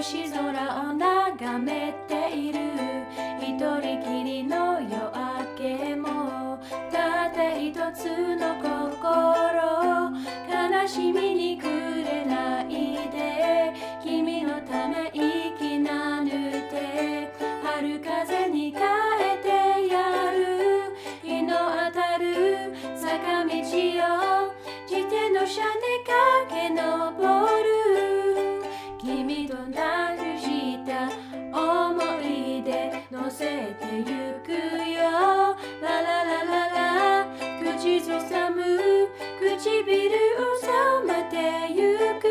星空を眺めている一人きりの夜明けもただ一つの心悲しみに暮れないで君のため息なぬて春風に変えてやる日の当たる坂道を自転の車で駆け上る君となくした思い出乗せてゆくよラララララ口ずさむ唇を染めてゆく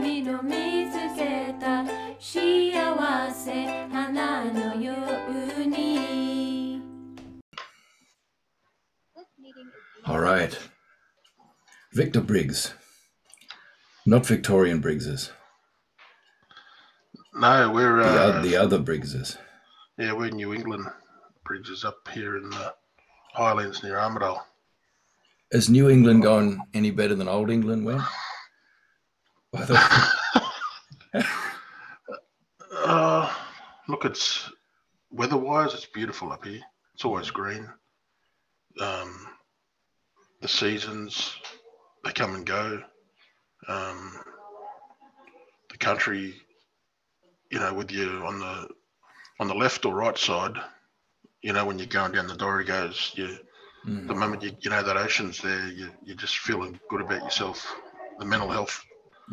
君の見つけた幸せ花のように All right. Victor Briggs. Not Victorian Briggses. No, we're... the other Briggses. Yeah, we're New England Briggses up here in the highlands near Armidale. Has New England gone any better than Old England went? I thought... look, it's... Weather-wise, it's beautiful up here. It's always green. The seasons, they come and go. The country, you know, with you on the left or right side, you know, when you're going down the Dorey goes, the moment you know that ocean's there, you're just feeling good about yourself. The mental health,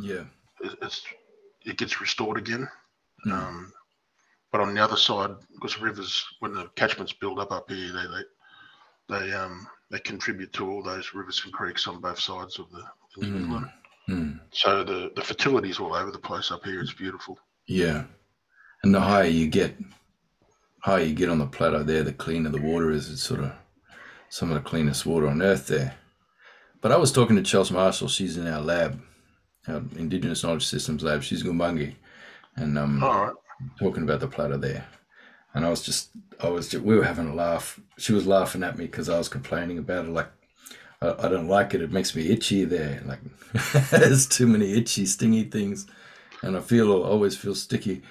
it gets restored again. But on the other side, because rivers, when the catchments build up here, they contribute to all those rivers and creeks on both sides of the New England. So the fertility is all over the place up here. It's beautiful. Yeah, and the higher you get on the plateau there, the cleaner the water is. It's sort of some of the cleanest water on earth there. But I was talking to Chelsea Marshall. She's in our lab, our Indigenous Knowledge Systems lab. She's Gumbaynggirr, and all right, talking about the plateau there. And we were having a laugh. She was laughing at me because I was complaining about it, like, I don't like it. It makes me itchy there. Like there's too many itchy, stingy things, and I always feel sticky.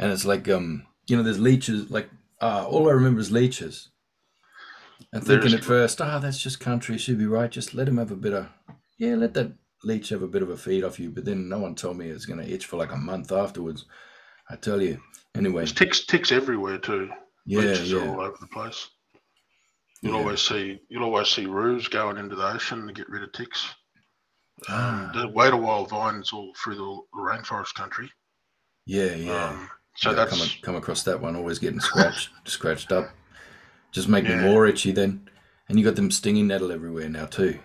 And it's like there's leeches. Like all I remember is leeches. And thinking at first, that's just country. She'd be right. Just let him have a bit of let that leech have a bit of a feed off you. But then no one told me it's gonna itch for like a month afterwards. I tell you. Anyway, there's ticks everywhere too. Yeah, leeches are all over the place. You'll always see roofs going into the ocean to get rid of ticks. The Wait a While vines all through the rainforest country. Yeah. So that's come across that one, always getting scratched up. Just make me more itchy then. And you got them stinging nettle everywhere now too.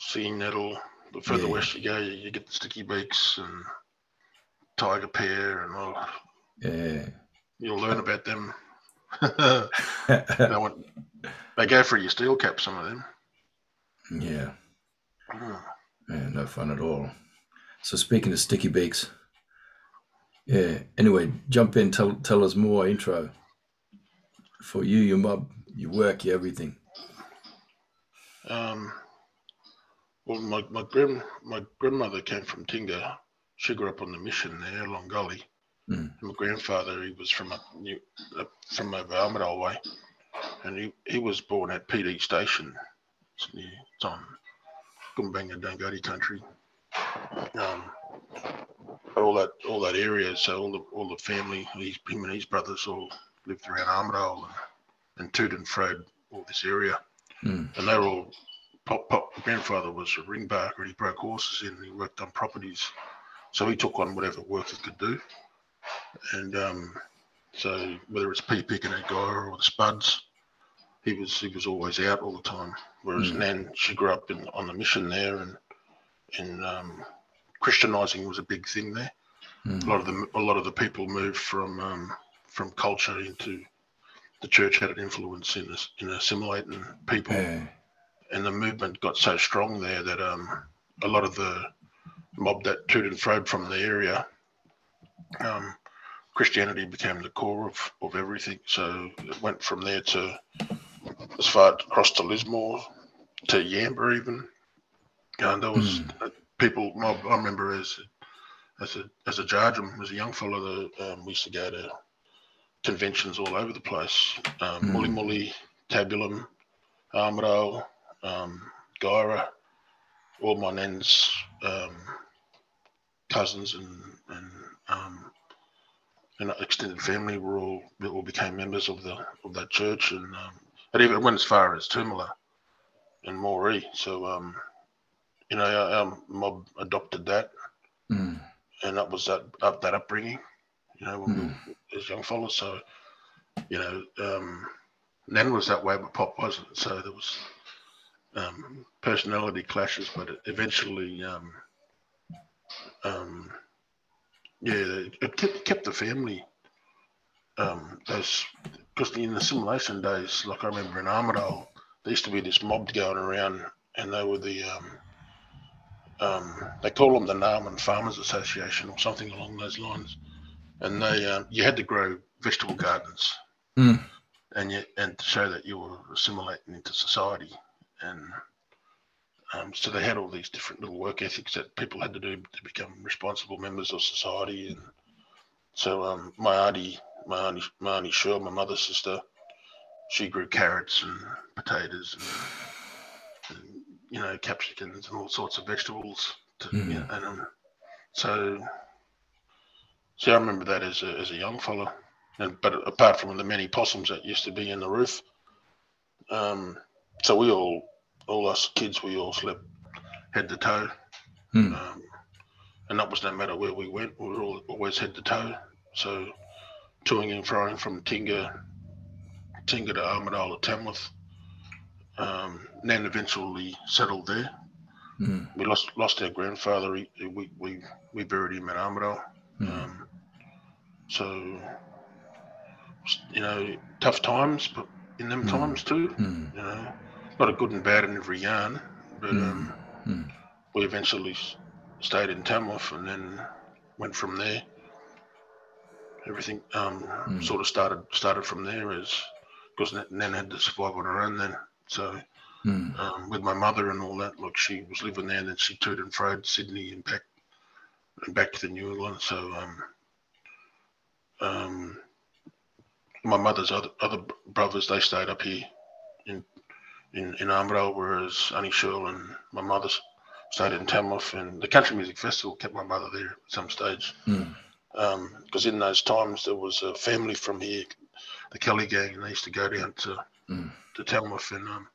Sea nettle. The further west you go, you get the sticky beaks and tiger pear and all. Yeah. You'll learn about them. They go for your steel cap, some of them. Yeah, no fun at all. So speaking of sticky beaks, anyway, jump in, tell us more intro for you, your mob, your work, your everything. Well, my grandmother came from Tingha. She grew up on the mission there, Longgully. My grandfather, he was from over Armidale way, and he was born at PD Station. It's on Gumbaynggirr, Dangati country. All that area. So all the family, him and his brothers, all lived around Armidale and tooted and froed all this area. And they were all pop. My grandfather was a ring barker. He broke horses in. He worked on properties, so he took on whatever work he could do. And so whether it's pea picking at Guyra or the spuds, he was always out all the time. Whereas Nan, she grew up on the mission there, and Christianising was a big thing there. A lot of the people moved from culture into the church, had an influence in assimilating people, and the movement got so strong there that a lot of the mob that tooted and froed from the area. Christianity became the core of everything, so it went from there to as far across to Lismore, to Yamba even. And there was people, I remember, as as a Jarjum, as a young fella, we used to go to conventions all over the place. Mully, Tabulum, Armidale, Guyra, all my nan's cousins and extended family all became members of that church, and it even went as far as Tumala and Moree. So mob adopted that, and that was that upbringing, when we as young fellas. So Nan was that way, but Pop wasn't. So there was personality clashes, but eventually. It kept the family. Because in the assimilation days, like I remember in Armidale, there used to be this mob going around, and they were the they call them the Narman Farmers Association or something along those lines, and they you had to grow vegetable gardens, and to show that you were assimilating into society, and. So they had all these different little work ethics that people had to do to become responsible members of society. And so my Annie Shirl, my mother's sister, she grew carrots and potatoes and capsicums and all sorts of vegetables. So I remember that as a young fella. But apart from the many possums that used to be in the roof, so we all us kids, we all slept head to toe, and that was no matter where we went. We were always head to toe. So, toing and froing from Tingha to Armidale to Tamworth. Nan eventually settled there. We lost our grandfather. We buried him at Armidale. Tough times, but in them times too, Not a good and bad in every yarn, but we eventually stayed in Tamworth and then went from there. Everything sort of started from there, because Nan had to survive on her own then. So with my mother and all that, look, she was living there, and then she tooted and froed to Sydney and back to the New England. So my mother's other brothers, they stayed up here in Armidale, whereas Annie Shirl and my mother stayed in Tamworth, and the Country Music Festival kept my mother there at some stage. Because in those times there was a family from here, the Kelly gang, and they used to go down to Tamworth, and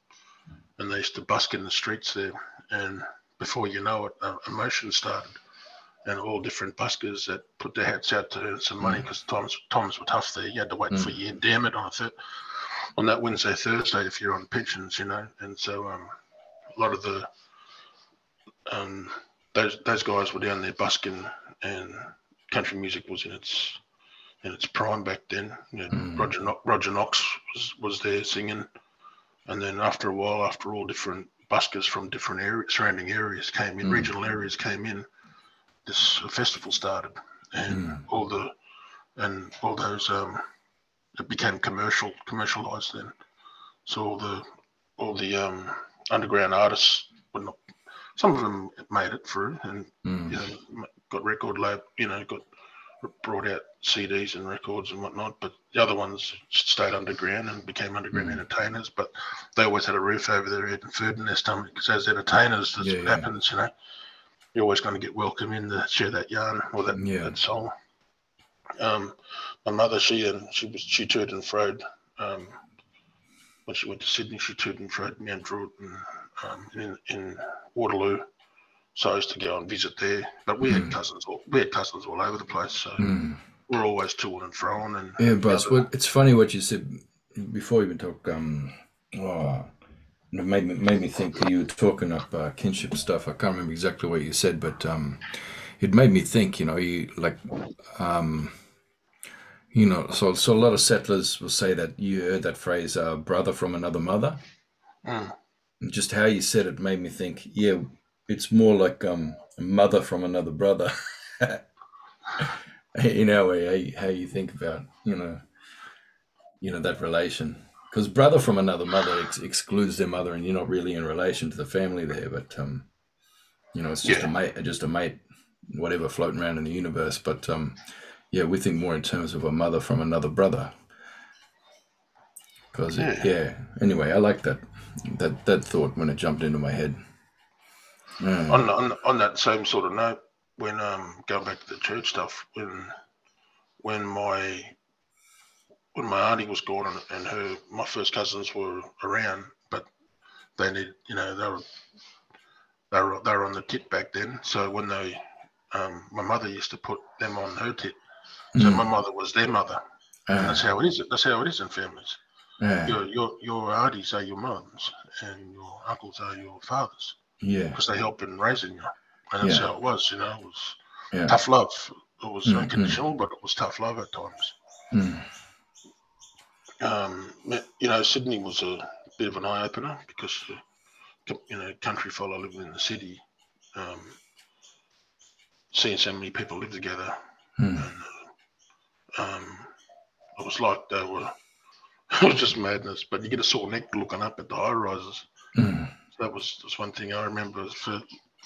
they used to busk in the streets there. And before you know it, a motion started, and all different buskers that put their hats out to earn some money, because times were tough there. You had to wait for a year, damn it, on that Wednesday, Thursday, if you're on pensions, and so a lot of the those guys were down there busking, and country music was in its prime back then. Roger Knox was there singing, and then after a while, after all, different buskers from different areas, surrounding areas came in, regional areas came in. This festival started, and all those. It became commercialized then, so all the underground artists were not. Some of them made it through and got record label, brought out CDs and records and whatnot. But the other ones stayed underground and became underground entertainers. But they always had a roof over their head and food in their stomach, because as entertainers, that's what happens. You're always going to get welcome in to share that yarn or that song. My mother, she toured and froed. When she went to Sydney, she toured and froed Mount Druitt in Waterloo. So I used to go and visit there. But we had cousins. We had cousins all over the place. So we're always touring and froing. And yeah, Buzz. Well, it's funny what you said before we even talk. It made me think that you were talking up kinship stuff. I can't remember exactly what you said, but it made me think. So a lot of settlers will say that you heard that phrase, brother from another mother. And just how you said it made me think, yeah, it's more like a mother from another brother. How you think about, that relation. Because brother from another mother excludes their mother, and you're not really in relation to the family there, but, it's just a mate. whatever floating around in the universe. But yeah, we think more in terms of a mother from another brother. Because yeah. Anyway, I like that thought when it jumped into my head. Mm. On that same sort of note, when going back to the church stuff, when my auntie was gone and my first cousins were around, but they need, you know, they were on the tit back then. So when they, my mother used to put them on her tit. So my mother was their mother. And that's how it is. That's how it is in families. Yeah. Your aunties are your mums and your uncles are your fathers. Yeah. Because they helped in raising you. And that's how it was, you know. It was tough love. It was unconditional, but it was tough love at times. Mm. You know, Sydney was a bit of an eye-opener because, you know, country fella living in the city, seeing so many people live together. Mm. And, it was like they were... It was just madness, but you get a sore neck looking up at the high rises. Mm. So that's one thing I remember, for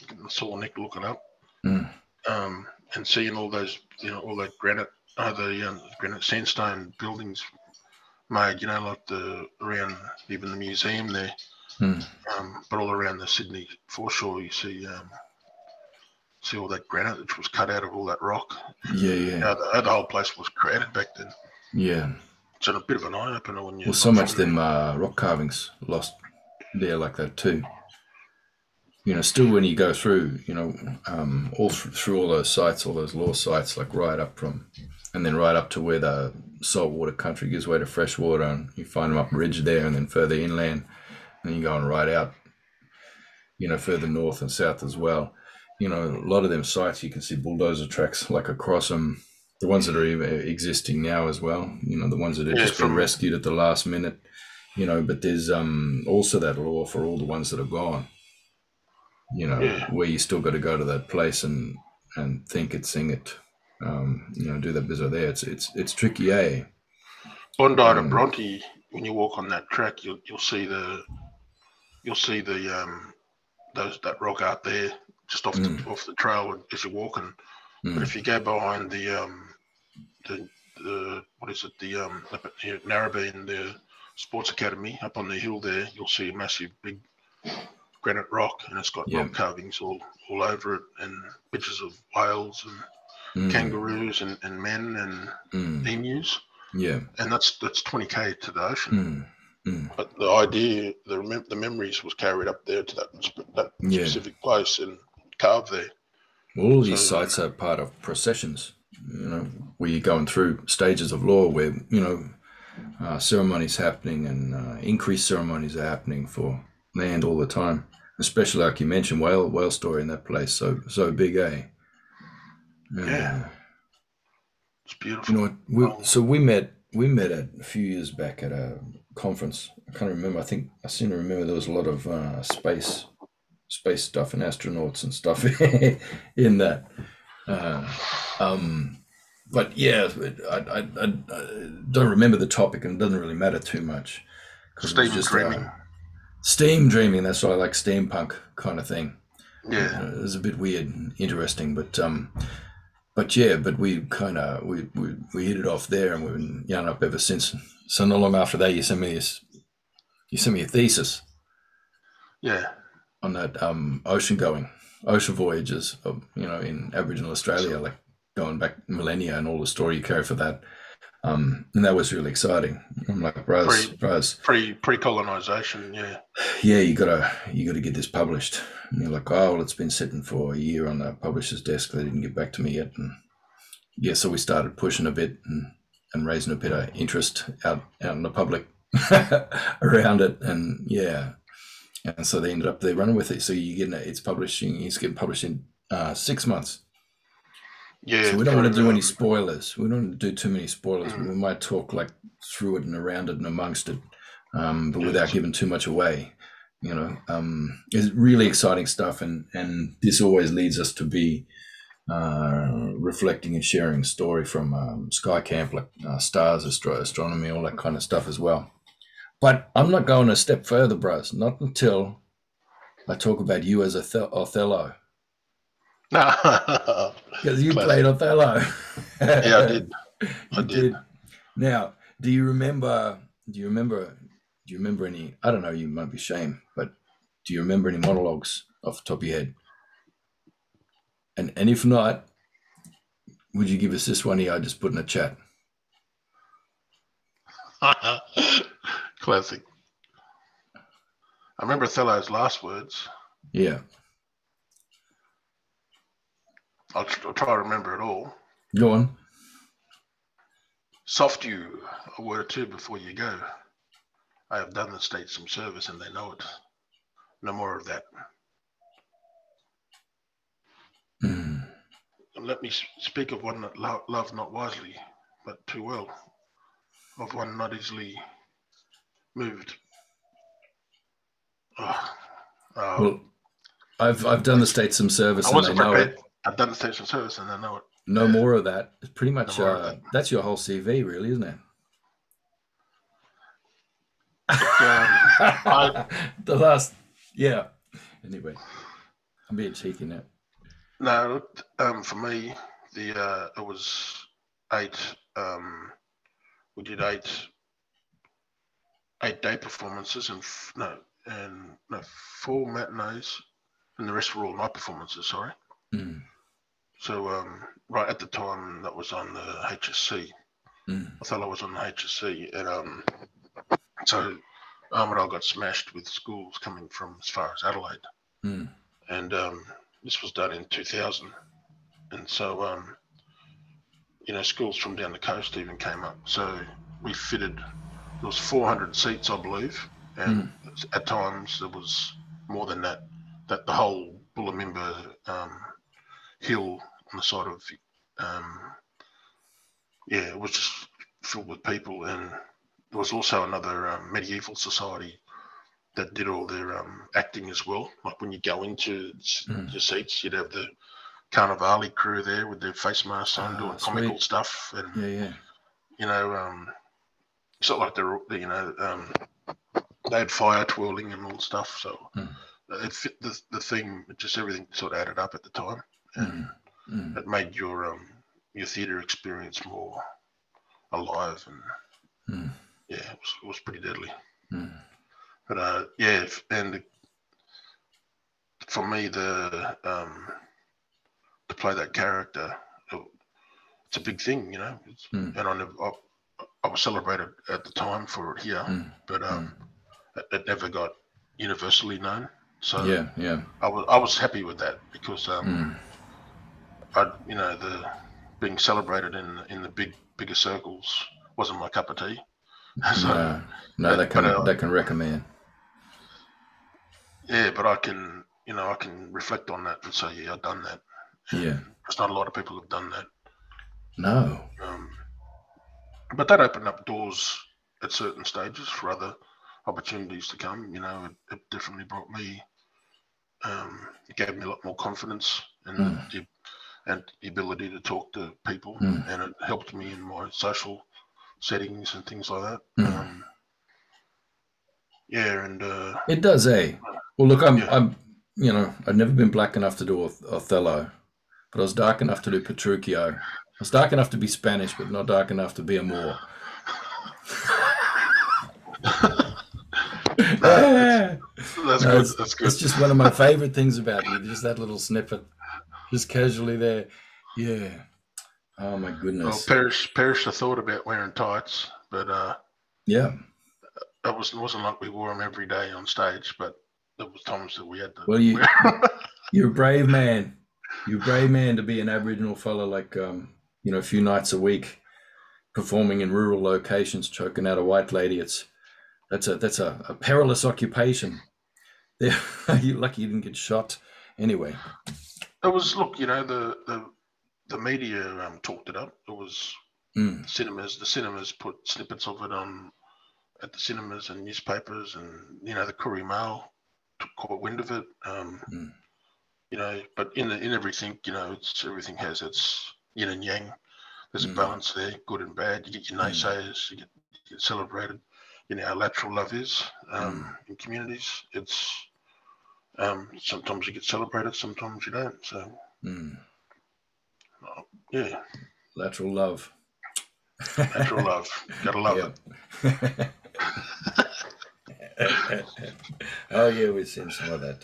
getting a sore neck looking up, and seeing all those, you know, all that granite, granite sandstone buildings made, you know, like around even the museum there, but all around the Sydney foreshore, you see, see all that granite which was cut out of all that rock. Yeah, yeah. You know, the whole place was created back then. Yeah. It's a bit of an eye-opener when you... Well, so much of them rock carvings lost there like that too. You know, still when you go through, you know, through all those sites, all those lore sites, like right up from... And then right up to where the saltwater country gives way to freshwater, and you find them up ridge there and then further inland, and then you're going right out, you know, further north and south as well. You know, a lot of them sites, you can see bulldozer tracks like across them. The ones that are existing now as well, you know, the ones that have just been rescued at the last minute, you know, but there's also that law for all the ones that are gone, you know, where you still got to go to that place and think it, sing it, you know, do that bizarre there. It's tricky, eh? Bondi to Bronte, when you walk on that track, you'll see the that rock out there just off the trail as you're walking. But if you go behind the what is it, the Narrabeen and the Sports Academy up on the hill there, you'll see a massive big granite rock, and it's got rock carvings all over it, and pictures of whales and kangaroos and men and emus. Yeah, and that's 20k to the ocean. But the idea, the memories was carried up there to that specific place and carved there. All these sites are part of processions, you know, where you're going through stages of law where, you know, ceremonies happening and increased ceremonies are happening for land all the time, especially like you mentioned, whale story in that place, so big, eh? Yeah. It's beautiful. You know, we met a few years back at a conference. I can't remember. I think I seem to remember there was a lot of space stuff and astronauts and stuff in that. But yeah, I don't remember the topic, and it doesn't really matter too much. Steam dreaming. Steam dreaming, that's why I like steampunk kind of thing. Yeah. It was a bit weird and interesting, but we kind of, we hit it off there, and we've been yarning up ever since. So not long after that, you sent me a thesis. Yeah. On that ocean voyages of, you know, in Aboriginal Australia, like going back millennia and all the story you carry for that, and that was really exciting. I'm like, pre-colonization, yeah. You gotta get this published. And you're like, oh well, it's been sitting for a year on the publisher's desk. They didn't get back to me yet, and yeah, so we started pushing a bit and raising a bit of interest out in the public around it, and yeah. And so they ended up there running with it. So it's getting published in 6 months. Yeah. So we don't want to do any spoilers. We don't want to do too many spoilers. Mm. We might talk like through it and around it and amongst it, but without giving too much away. You know, it's really exciting stuff, and this always leads us to be reflecting and sharing story from Sky Camp, like stars, astronomy, all that kind of stuff as well. But I'm not going a step further, bros. Not until I talk about you as Othello. No. Because you played Othello. Yeah, I did. I did. Now, do you remember any, I don't know, you might be ashamed, but do you remember any monologues off the top of your head? And if not, would you give us this one here I just put in the chat? Classic. I remember Othello's last words. Yeah. I'll try to remember it all. Go on. Soft you, a word or two before you go. I have done the state some service and they know it. No more of that. Mm. And let me speak of one that love not wisely, but too well. Of one not easily moved. Well, I've done the state some service and they know it. I've done the state some service and they know it. No more of that. It's pretty much that's your whole CV, really, isn't it? The last, yeah. Anyway, I'm being cheeky now. No, for me, it was eight. We did eight-day performances and 4 matinees, and the rest were all night performances. Sorry. Mm. So right at the time that was on the HSC, Othello was on the HSC, and so Armidale got smashed with schools coming from as far as Adelaide, and this was done in 2000, and so schools from down the coast even came up. So we fitted, there was 400 seats I believe, and at times there was more than that. That the whole Bulimimba hill on the side of it was just filled with people. And there was also another medieval society that did all their acting as well. Like when you go into your seats, you'd have the Carnivali crew there with their face masks on doing comical stuff. And it's not like they're they had fire twirling and all stuff. So it fit the theme. Just everything sort of added up at the time. And it made your theatre experience more alive, and it was pretty deadly. But and for me, to play that character, it's a big thing, And I was celebrated at the time for it here, but it never got universally known. So I was happy with that because. The being celebrated in the bigger circles wasn't my cup of tea. So, no, they can recommend. Yeah, but I can reflect on that and say, yeah, I've done that. And there's not a lot of people who've done that. No. But that opened up doors at certain stages for other opportunities to come. It definitely brought me. It gave me a lot more confidence and. And the ability to talk to people, and it helped me in my social settings and things like that. It does, eh? Well, look, I've never been black enough to do Othello, but I was dark enough to do Petruchio. I was dark enough to be Spanish, but not dark enough to be a Moor. That's good. It's just one of my favourite things about you, just that little snippet. Just casually there, yeah. Oh my goodness. Well, perish the thought about wearing tights, but it wasn't like we wore them every day on stage, but there was times that we had to. Well, you're a brave man. You're a brave man to be an Aboriginal fella, like a few nights a week, performing in rural locations, choking out a white lady. That's a perilous occupation. There, you're lucky you didn't get shot. Anyway. It was, look, the media talked it up. It was cinemas. The cinemas put snippets of it on at the cinemas and newspapers, and the Courier Mail caught wind of it. But in everything, everything has its yin and yang. There's a balance there, good and bad. You get your naysayers, you get celebrated. How lateral love is in communities. It's sometimes you get celebrated, sometimes you don't. So Mm. Yeah. Lateral love. Lateral love. Gotta love it. Oh, yeah, we've seen some of that.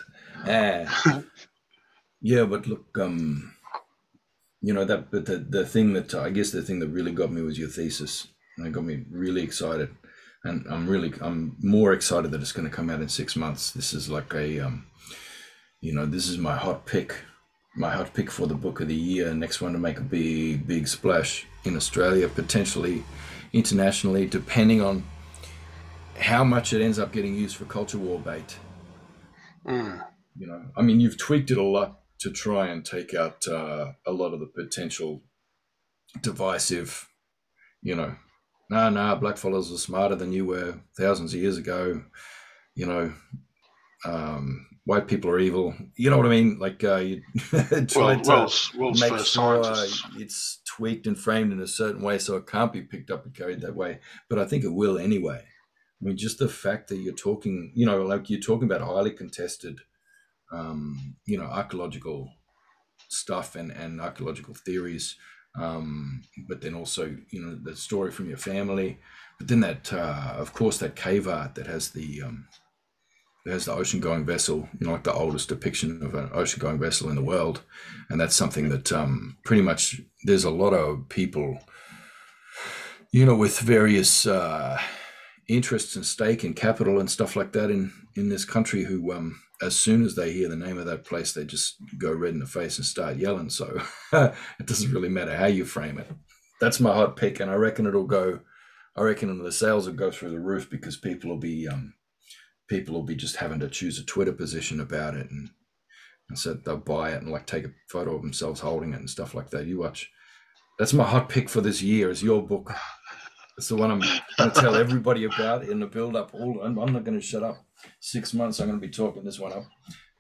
Yeah, but look, you know, that, but the thing that, I guess the thing that really got me was your thesis. And it got me really excited. And I'm more excited that it's going to come out in 6 months. This is like a, you know, this is my hot pick for the book of the year. Next one to make a big, big splash in Australia, potentially internationally, depending on how much it ends up getting used for culture war bait. Mm. You know, I mean, you've tweaked it a lot to try and take out a lot of the potential divisive, you know, nah, blackfellas are smarter than you were thousands of years ago, you know, white people are evil, you know what I mean? Like, you tried to make sure it's tweaked and framed in a certain way so it can't be picked up and carried that way, but I think it will anyway. I mean, just the fact that you're talking, you know, like you're talking about highly contested, you know, archaeological stuff and archaeological theories, but then also, you know, the story from your family, but then that, of course, that cave art that has the ocean-going vessel, you know, like the oldest depiction of an ocean-going vessel in the world, and that's something that pretty much there's a lot of people, you know, with various... interests and stake and capital and stuff like that in this country who as soon as they hear the name of that place they just go red in the face and start yelling, so it doesn't really matter how you frame it. That's my hot pick, and I reckon the sales will go through the roof because people will be just having to choose a Twitter position about it, and so they'll buy it and like take a photo of themselves holding it and stuff like that. You watch. That's my hot pick for this year, is your book. It's the one I'm going to tell everybody about in the build-up. I'm not going to shut up. 6 months, I'm going to be talking this one up.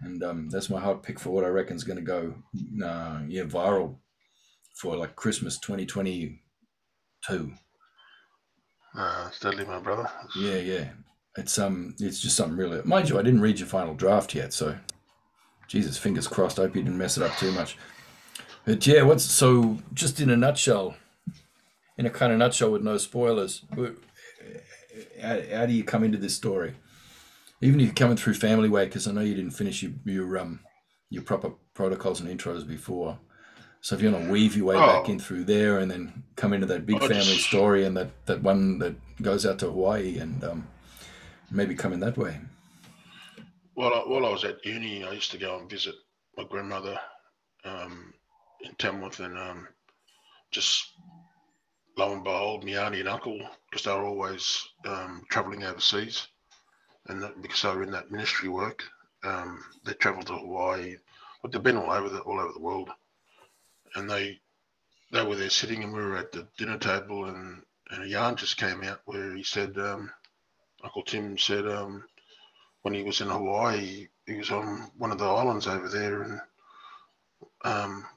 And that's my hot pick for what I reckon is going to go viral for like Christmas 2022. Steadily, my brother. Yeah. It's just something really... Mind you, I didn't read your final draft yet, so... Jesus, fingers crossed. I hope you didn't mess it up too much. But yeah, so just in a nutshell... In a kind of nutshell with no spoilers, how do you come into this story? Even if you're coming through family way, because I know you didn't finish your proper protocols and intros before. So if you want to weave your way back in through there and then come into that big family story and that one that goes out to Hawaii and maybe come in that way. Well, while I was at uni, I used to go and visit my grandmother in Tamworth and just... Lo and behold, my auntie and uncle, because they were always travelling overseas, and because they were in that ministry work, they travelled to Hawaii. But they've been all over the world, and they were there sitting, and we were at the dinner table, and a yarn just came out where he said, Uncle Tim said, when he was in Hawaii, he was on one of the islands over there, and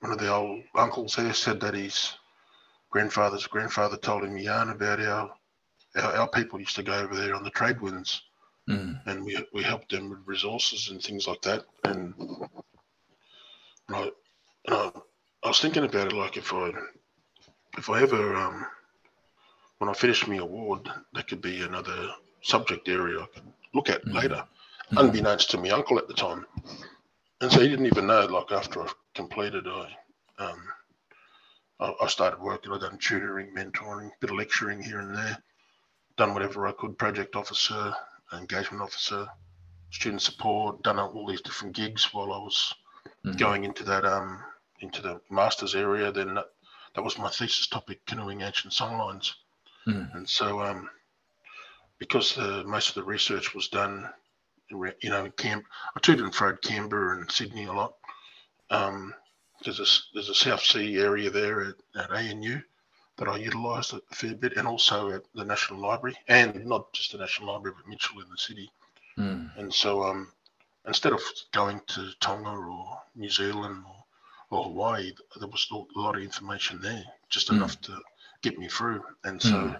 one of the old uncles there said that his grandfather's grandfather told him a yarn about our people used to go over there on the trade winds, and we helped them with resources and things like that. And I was thinking about it, like if I ever when I finish my award, that could be another subject area I could look at later, unbeknownst to my uncle at the time. And so he didn't even know, like, after I completed, I started working. I done tutoring, mentoring, bit of lecturing here and there, done whatever I could, project officer, engagement officer, student support, done all these different gigs while I was going into the master's area. Then that was my thesis topic, canoeing ancient songlines. And so because most of the research was done, you know, I toured and froed Canberra and Sydney a lot. There's a South Sea area there at ANU that I utilised a fair bit, and also at the National Library, and not just the National Library, but Mitchell in the city. And so instead of going to Tonga or New Zealand or Hawaii, there was still a lot of information there, just enough to get me through. And so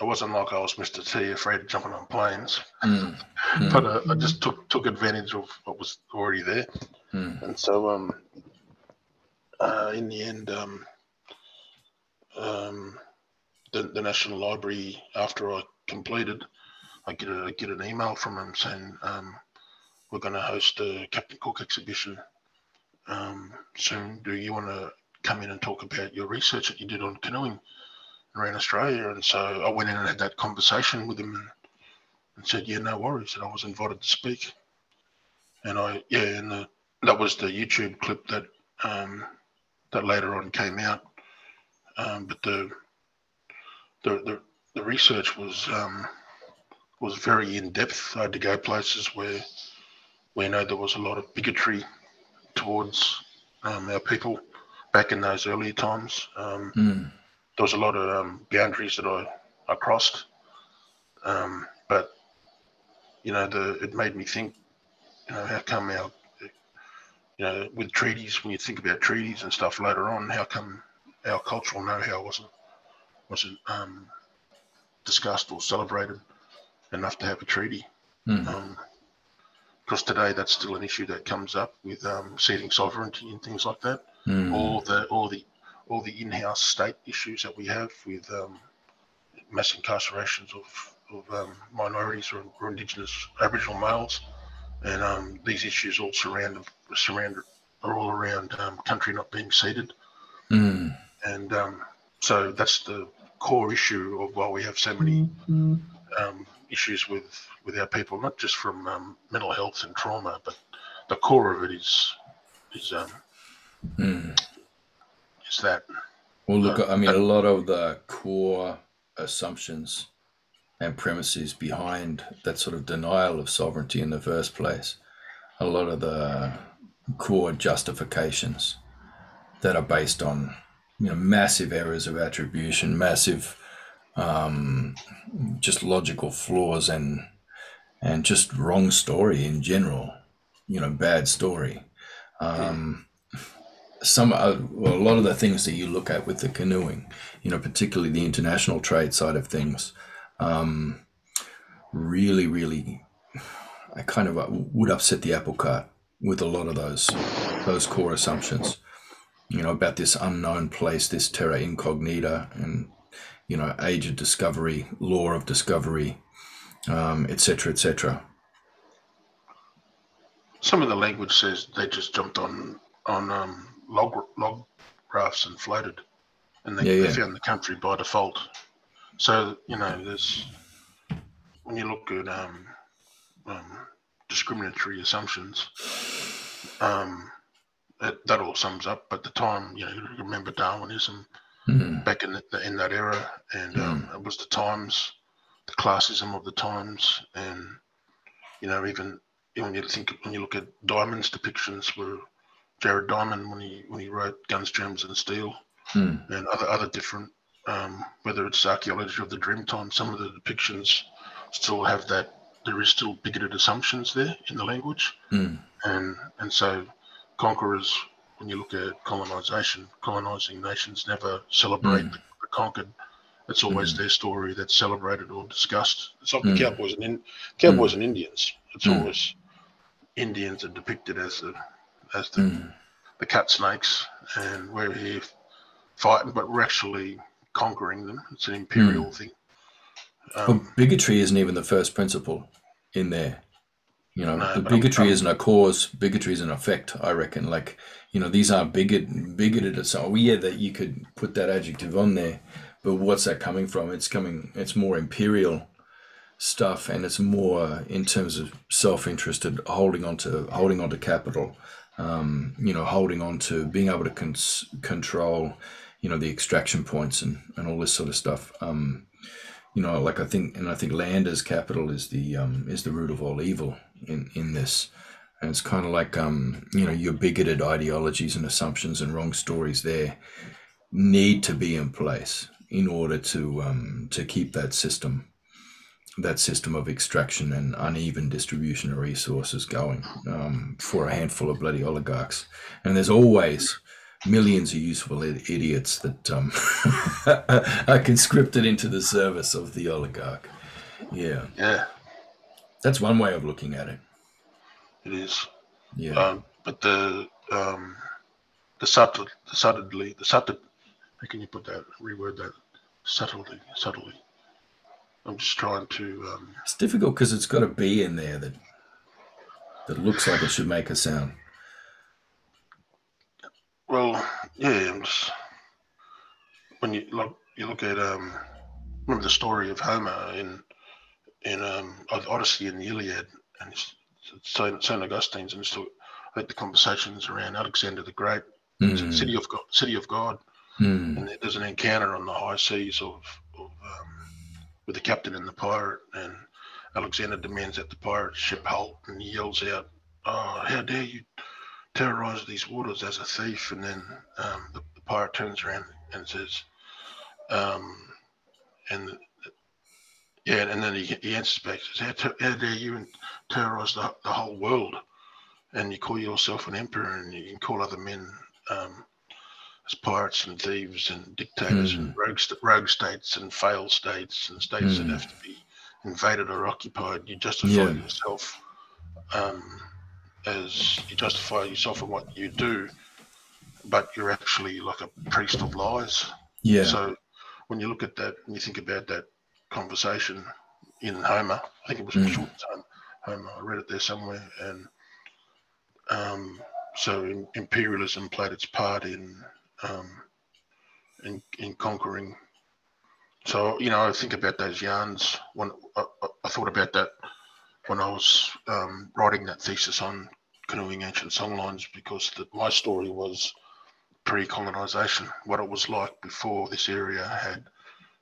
it wasn't like I was Mr. T, afraid of jumping on planes. But I just took advantage of what was already there. And so in the end, the National Library, after I completed, I get an email from them saying we're going to host a Captain Cook exhibition soon. Do you want to come in and talk about your research that you did on canoeing around Australia? And so I went in and had that conversation with them and said, yeah, no worries. And I was invited to speak. And that was the YouTube clip that that later on came out. But the research was very in depth. I had to go places where there was a lot of bigotry towards our people back in those early times. There was a lot of boundaries that I crossed, but it made me think. How come our with treaties, when you think about treaties and stuff later on, how come our cultural know-how wasn't discussed or celebrated enough to have a treaty? Because today that's still an issue that comes up with ceding sovereignty and things like that, all the in-house state issues that we have with mass incarcerations of minorities or Indigenous Aboriginal males, and these issues all surround country not being ceded, and so that's the core issue of why we have so many issues with our people, not just from mental health and trauma, but the core of it is that. Well, look, a lot of the core assumptions and premises behind that sort of denial of sovereignty in the first place, a lot of the core justifications that are based on massive errors of attribution, massive just logical flaws, and just wrong story in general, bad story. A lot of the things that you look at with the canoeing, particularly the international trade side of things, really, really, I kind of would upset the apple cart with a lot of those core assumptions, about this unknown place, this terra incognita, and age of discovery, law of discovery, etc., etc. Some of the language says they just jumped on log rafts and floated, and they found the country by default. So there's, when you look at discriminatory assumptions, that all sums up. But the time, remember Darwinism. Back in that era, and it was the times, the classism of the times, and even when you look at Diamond's depictions, were Jared Diamond when he wrote Guns, Germs, and Steel, and other different, whether it's archaeology of the Dreamtime, some of the depictions still have that. There is still bigoted assumptions there in the language, and so conquerors. When you look at colonization, colonizing nations never celebrate the conquered. It's always their story that's celebrated or discussed. It's like the cowboys and Indians. It's always Indians are depicted as the cat snakes, and we're here fighting, but we're actually conquering them. It's an imperial thing. Well, bigotry isn't even the first principle in there. No, bigotry isn't a cause. Bigotry is an effect, I reckon. These aren't bigoted. So that you could put that adjective on there, but what's that coming from? It's more imperial stuff, and it's more in terms of self-interested, holding on to capital, holding on to being able to control, the extraction points and all this sort of stuff. I think land as capital is the root of all evil in this, and it's kind of like your bigoted ideologies and assumptions and wrong stories there need to be in place in order to keep that system of extraction and uneven distribution of resources going for a handful of bloody oligarchs. And there's always millions of useful idiots that are conscripted into the service of the oligarch. Yeah. Yeah. That's one way of looking at it. It is. Yeah. But the subtlety, how can you put that, reword that, subtlety. I'm just trying to... It's difficult because it's got a B in there that looks like it should make a sound. Well, yeah, I'm just... When you look at... remember the story of Homer in Odyssey and the Iliad and St. Augustine's, and still, I think the conversations around Alexander the Great, mm. City of God, mm. And there's an encounter on the high seas with the captain and the pirate, and Alexander demands that the pirate's ship halt, and he yells out, "Oh, how dare you terrorise these waters as a thief?" And then the pirate turns around and says, and then he answers back, says, "How dare you terrorise the whole world? And you call yourself an emperor, and you can call other men as pirates and thieves and dictators mm. and rogue states and failed states and states mm. that have to be invaded or occupied. You justify yeah. yourself as you justify yourself in what you do, but you're actually like a priest of lies." Yeah. So when you look at that and you think about that conversation in Homer, I think it was mm. a short time Homer, I read it there somewhere, and so imperialism played its part in conquering. So, you know, I think about those yarns. When I thought about that when I was writing that thesis on canoeing ancient songlines, because my story was pre-colonisation, what it was like before this area had,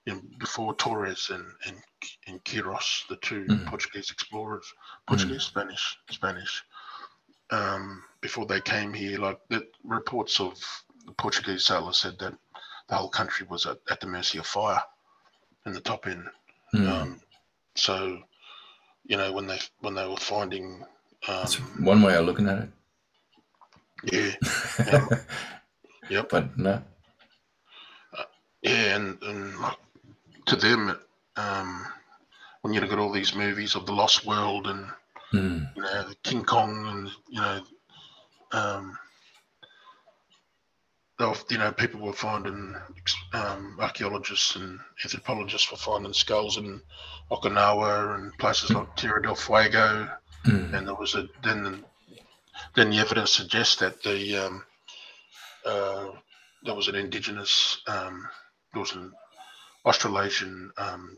you know, before Torres and Quiros, the two mm. Portuguese explorers, Portuguese, mm. Spanish. Before they came here, like the reports of the Portuguese sailors said that the whole country was at the mercy of fire in the top end. Mm. So, you know, when they were finding, that's one way of looking at it. Yeah. Yep. But no. Yeah, and like, to them, when you look at all these movies of the Lost World and mm. you know, King Kong, and you know, people were finding, archaeologists and anthropologists were finding skulls in Okinawa and places mm. like Tierra del Fuego, mm. and there was then the evidence suggests that there was an Australasian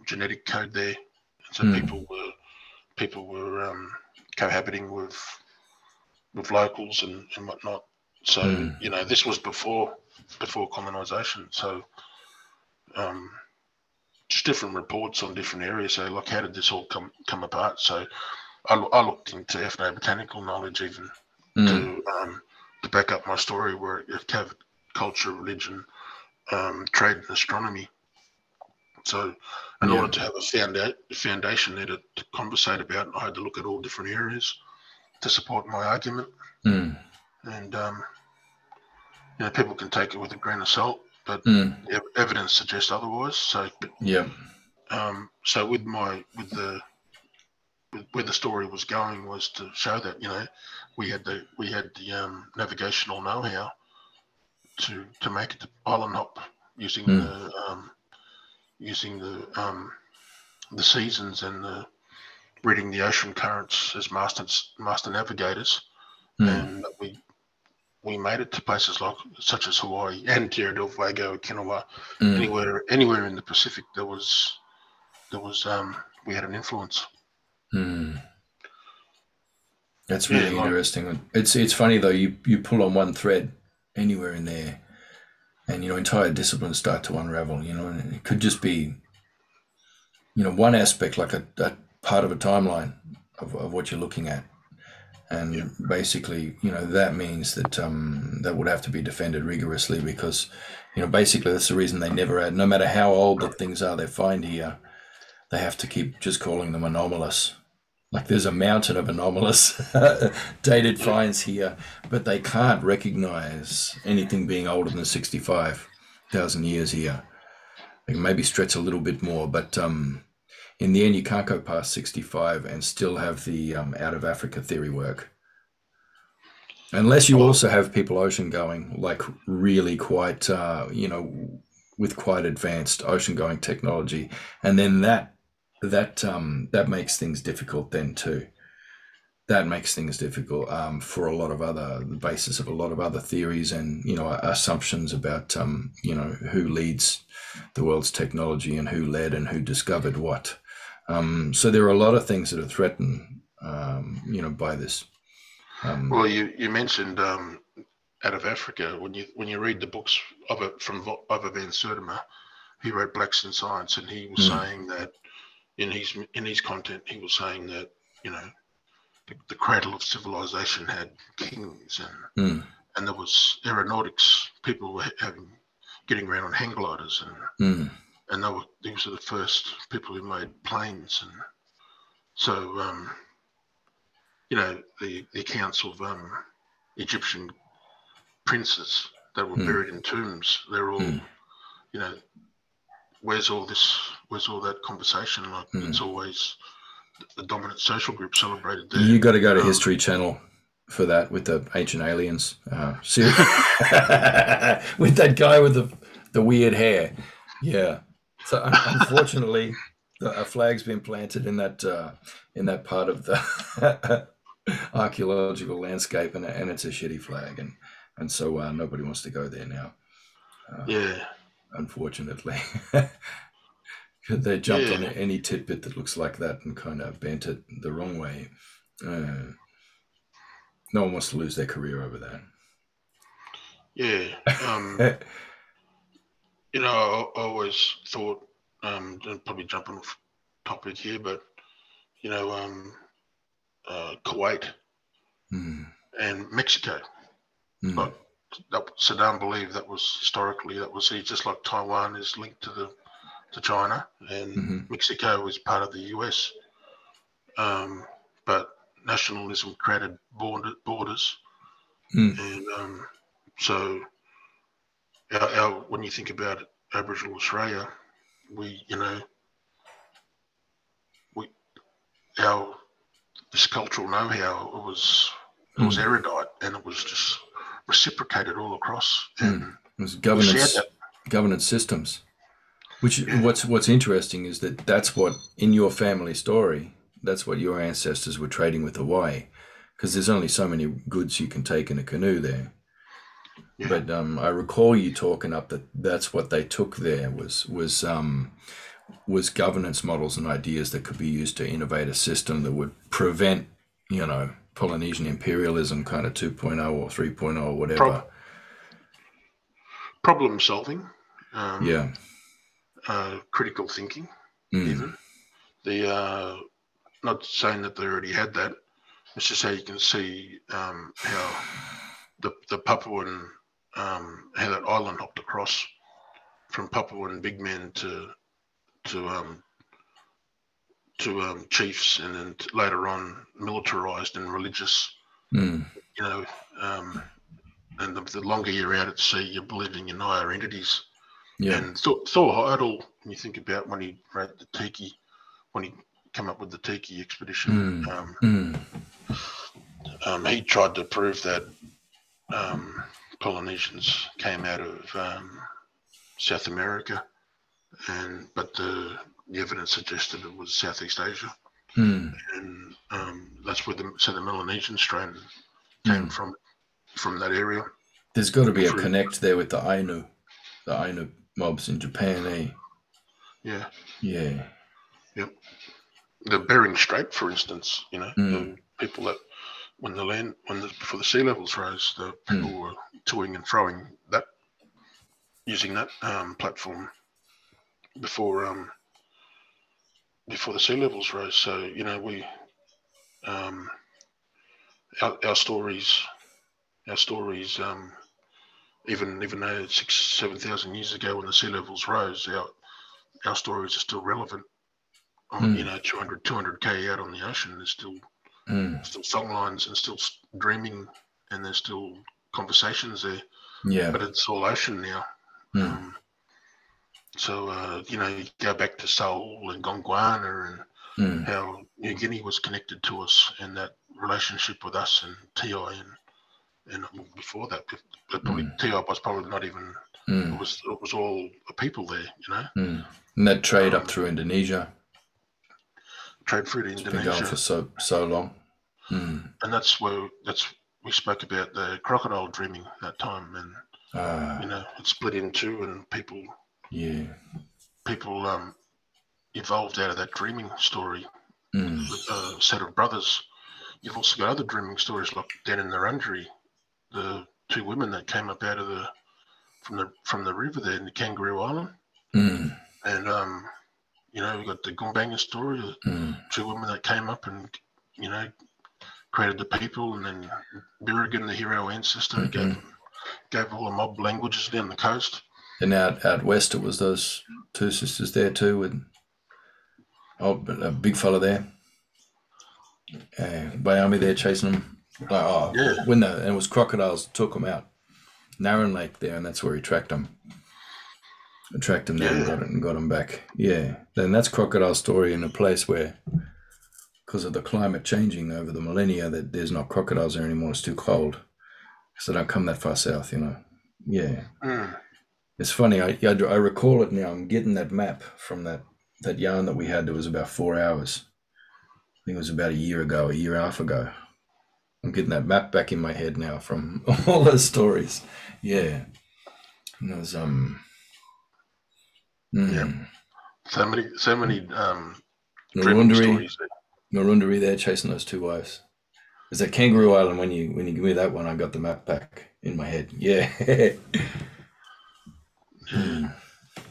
genetic code there, so mm. people were cohabiting with locals and whatnot. So mm. you know, this was before colonisation. So just different reports on different areas. So like, how did this all come apart? So I looked into ethnobotanical knowledge even mm. To back up my story, where it covered culture, religion, trade, and astronomy. So in yeah. order to have a foundation there to conversate about, I had to look at all different areas to support my argument. Mm. And, you know, people can take it with a grain of salt, but mm. Evidence suggests otherwise. So, yeah. So where the story was going was to show that, you know, we had the navigational know-how to make it to island hop using mm. The seasons and reading the ocean currents as master navigators, mm. and we made it to places such as Hawaii and Tierra del Fuego, Okinawa, mm. anywhere in the Pacific there was we had an influence. Mm. That's really interesting. It's funny though, you pull on one thread anywhere in there, and you know, entire disciplines start to unravel. You know, and it could just be, you know, one aspect, like a part of a timeline of what you're looking at, and yeah. basically, you know, that means that that would have to be defended rigorously, because, you know, basically that's the reason they never add, no matter how old the things are they find here, they have to keep just calling them anomalous Like there's a mountain of anomalous dated finds here, but they can't recognize anything being older than 65,000 years here. They can maybe stretch a little bit more, but in the end, you can't go past 65 and still have the out of Africa theory work. Unless you also have people ocean going, like really quite, you know, with quite advanced ocean going technology. And then that makes things difficult then too. That makes things difficult for a lot of other, the basis of a lot of other theories and, you know, assumptions about, you know, who leads the world's technology and who led and who discovered what. So there are a lot of things that are threatened, you know, by this. Well, you mentioned out of Africa, when you read the books of it from Ova van Sertima, he wrote Blacks in Science, and he was saying that in his content, he was saying that, you know, the cradle of civilization had kings, and there was aeronautics. People were getting around on hang gliders, and these were the first people who made planes, and so you know, the accounts of Egyptian princes that were buried in tombs. They're all, you know, where's all this? Where's all that conversation? Like it's always the dominant social group celebrated there. You got to go to History Channel for that, with the ancient aliens series with that guy with the weird hair. Yeah. So unfortunately, a flag's been planted in that part of the archaeological landscape, and it's a shitty flag, and so nobody wants to go there now. Yeah. Unfortunately. They jumped on any tidbit that looks like that and kind of bent it the wrong way. No one wants to lose their career over that. Yeah. You know, I always thought, and probably jumping off topic here, but, you know, Kuwait and Mexico. Like, Saddam believed that was historically, just like Taiwan is linked to to China, and Mexico was part of the US, but nationalism created borders, and so when you think about Aboriginal Australia, this cultural know-how, it was erudite, and it was just reciprocated all across. And it was governance systems. Which what's interesting is that's what in your family story, that's what your ancestors were trading with Hawaii, because there's only so many goods you can take in a canoe there. Yeah. But I recall you talking up that's what they took there was governance models and ideas that could be used to innovate a system that would prevent, you know, Polynesian imperialism kind of 2.0 or 3.0 or whatever. Problem solving. Yeah. Critical thinking, even. Not saying that they already had that. It's just how you can see how the Papuan, how that island hopped across from Papuan big men to chiefs, and then later on militarized and religious. You know, and the longer you're out at sea, you're believing in higher entities. Yeah. And Thor Heyerdahl, when you think about when he wrote the Tiki, when he came up with the Tiki expedition, he tried to prove that Polynesians came out of South America, but the evidence suggested it was Southeast Asia, and that's where the Melanesian strain came from that area. There's got to be a connect there with the Ainu mobs in Japan, eh? Yeah. Yeah. Yep. The Bering Strait, for instance, you know, the people that before the sea levels rose, the people were toing and froing using that platform before the sea levels rose. So, you know, we our stories even though 7,000 years ago when the sea levels rose, our stories are still relevant You know, 200k out on the ocean. There's still still song lines and still dreaming, and there's still conversations there. Yeah, but it's all ocean now. So you know, you go back to Seoul and Gondwana and how New Guinea was connected to us and that relationship with us and Ti and before that, probably Ti was probably not even. It was all the people there, you know. And that trade up through Indonesia. Trade through to Indonesia. It's been going for so long. And that's where we spoke about the crocodile dreaming that time, and you know, it split in two, and people evolved out of that dreaming story. A set of brothers. You've also got other dreaming stories, like down in Narundri, the two women that came up out of the from the river there in the Kangaroo Island, and you know, we got the Gumbaynggirr story, the two women that came up and, you know, created the people, and then Birigan, the hero ancestor, gave all the mob languages down the coast. And out west, it was those two sisters there too, with a big fella there, Wyoming there chasing them. And it was crocodiles took them out. Narran Lake there, and that's where he tracked him there and got him back. Yeah, then that's crocodile story in a place where, because of the climate changing over the millennia, that there's not crocodiles there anymore. It's too cold, so they don't come that far south, you know. Yeah, it's funny. I recall it now. I'm getting that map from that yarn that we had. That was about 4 hours. I think it was about a year and a half ago. I'm getting that map back in my head now from all those stories. Yeah. And there's So many Narundri there chasing those two wives. There's that Kangaroo Island. When you give me that one, I got the map back in my head. Yeah.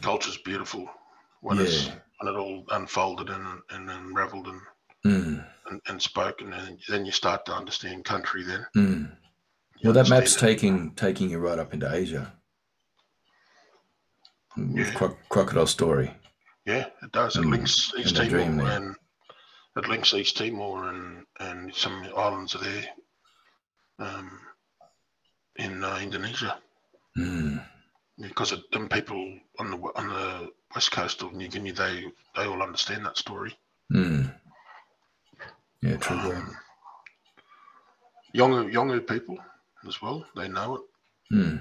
Culture's beautiful when it all unfolded and unraveled and spoken, and then you start to understand country then. Well, that map's taking you right up into Asia. Yeah. Crocodile story. Yeah, it does. It links East Timor and some islands are there in Indonesia. Because them people on the west coast of New Guinea, they all understand that story. Yeah, true. Yolngu people as well, they know it. You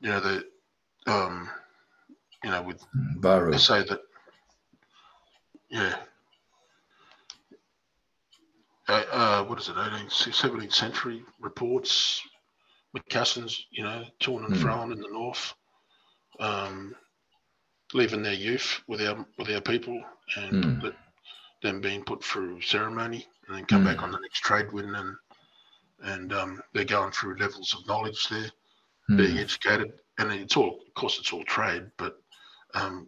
know, the you know, with Baru, they say that. Yeah. What is it? 17th century reports, Macassans, you know, torn and frown in the north, leaving their youth with our people, and them being put through ceremony, and then come back on the next trade wind, and they're going through levels of knowledge there, being educated, and it's all trade, but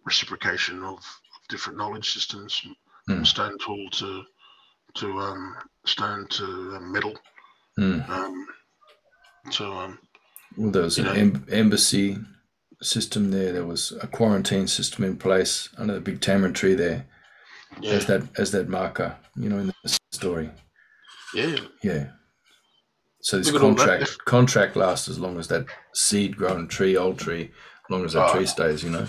reciprocation of different knowledge systems, from stone tool to stone to metal. Well, there was an embassy system there. There was a quarantine system in place under the big tamarind tree there. Yeah. As that marker, you know, in the story. Yeah. So this contract lasts as long as that seed-grown tree, old tree, as long as that tree stays, you know.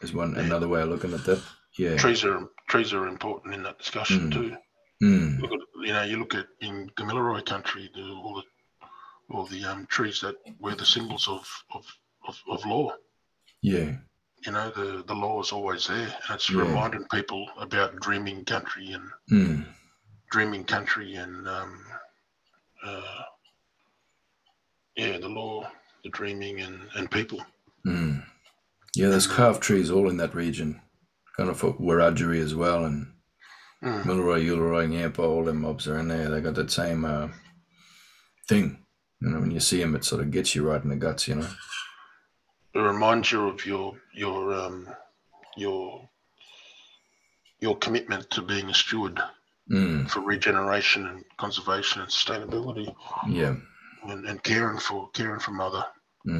There's another way of looking at that. Yeah. Trees are important in that discussion too. You look at in Kamilaroi country, all the trees that were the symbols of law. Yeah. You know, the law is always there, and it's reminding people about dreaming country and the law, the dreaming and people. Yeah, there's carved trees all in that region, kind of for Wiradjuri as well, and Mulleroy, Ulleroy, Yamba, all them mobs are in there. They got that same thing. You know, when you see them, it sort of gets you right in the guts, you know. It reminds you of your commitment to being a steward for regeneration and conservation and sustainability. Yeah, and caring for mother,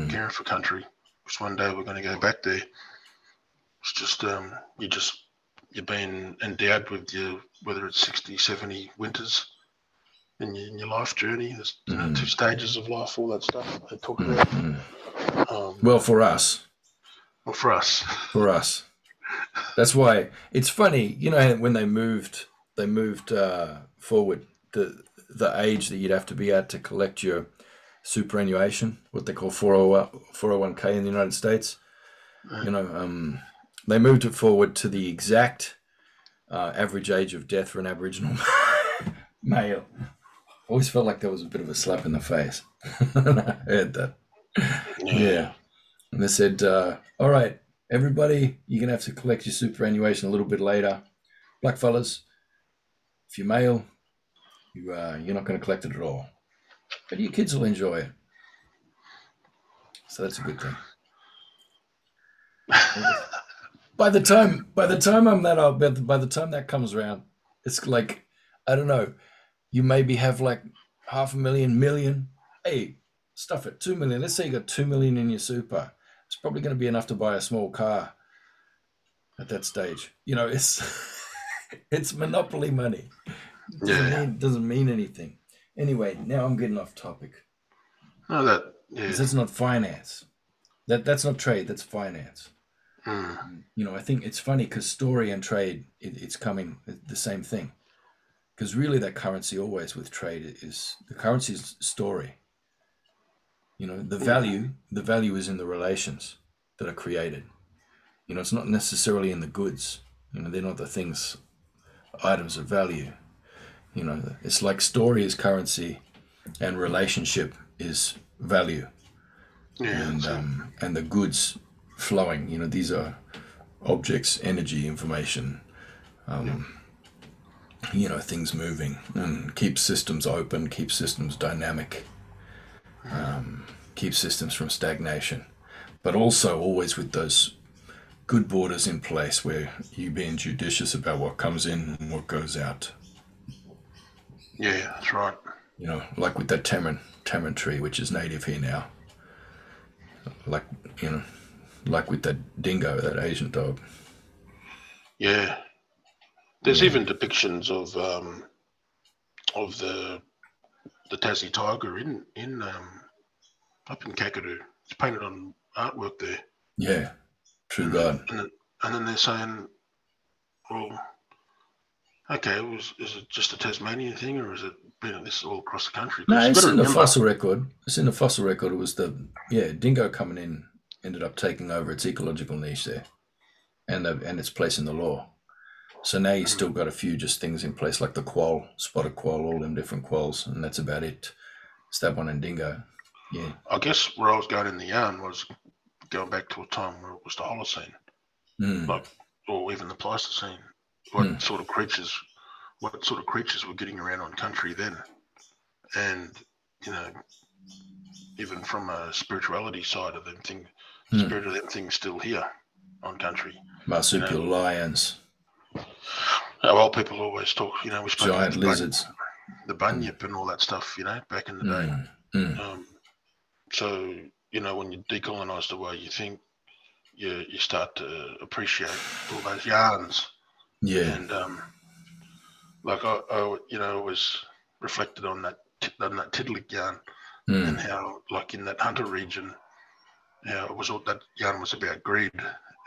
caring for country. Because one day we're going to go back there, It's just you've been endowed with your, whether it's 60, 70 winters in your life journey. There's two stages of life, all that stuff they talk about. Well, for us. That's why it's funny, you know, when they moved forward the age that you'd have to be at to collect your superannuation, what they call 401k in the United States. You know, they moved it forward to the exact average age of death for an Aboriginal male. Always felt like there was a bit of a slap in the face. I heard that. Yeah. And they said, all right, everybody, you're going to have to collect your superannuation a little bit later. Black fellas, if you're male, you're not going to collect it at all. But your kids will enjoy it. So that's a good thing. By the time I'm that old, by the time that comes around, it's like, I don't know, you maybe have like half a million. Hey, stuff it, 2 million. Let's say you got 2 million in your super. It's probably going to be enough to buy a small car at that stage. You know, it's it's monopoly money. Doesn't mean anything. Anyway, now I'm getting off topic. No, that's not finance. That's not trade. That's finance. You know, I think it's funny because story and trade, it's coming the same thing. Because really, that currency always with trade is the currency's story. You know, the value is in the relations that are created. You know, it's not necessarily in the goods. You know, they're not the things, items of value. You know, it's like story is currency, and relationship is value. And the goods flowing, you know, these are objects, energy, information, you know, things moving, and keep systems open, keep systems dynamic, keep systems from stagnation, but also always with those good borders in place where you're being judicious about what comes in and what goes out. Yeah, that's right. You know, like with that tamarind tree, which is native here now. Like, you know, like with that dingo, that Asian dog. Yeah. There's even depictions of the Tassie tiger in up in Kakadu. It's painted on artwork there. Yeah. True God. And then they're saying, well, okay, is it just a Tasmanian thing, or is it this all across the country? No, it's in the fossil record. It's in the fossil record. It was dingo coming in, ended up taking over its ecological niche there, and its place in the law. So now you've still got a few just things in place, like the quoll, spotted quoll, all them different quolls, and that's about it. It's that one and dingo. Yeah. I guess where I was going in the yarn was going back to a time where it was the Holocene, or even the Pleistocene. What sort of creatures were getting around on country then? And, you know, even from a spirituality side of them thing, the spirit of them thing's still here on country. Marsupial, you know, lions. Our old people always talk, you know, we spoke giant lizards, the bunyip and all that stuff, you know, back in the day. So, you know, when you decolonise the way you think, you start to appreciate all those yarns. Yeah, and like I you know, always reflected on that Tidlick yarn and how, like in that Hunter region, how it was all that yarn was about greed,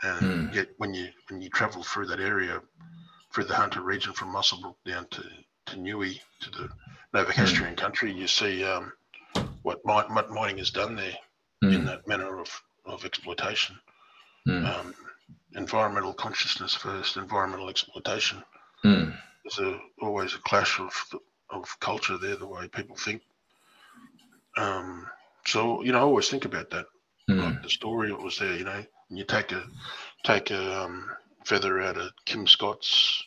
and yet when you travel through that area, through the Hunter region from Musselbrook down to Newey to the Novocastrian country, you see what mining is done there in that manner of exploitation. Environmental consciousness first, environmental exploitation. There's always a clash of culture there, the way people think. So, you know, I always think about that, like the story that was there, you know, and you take a feather out of Kim Scott's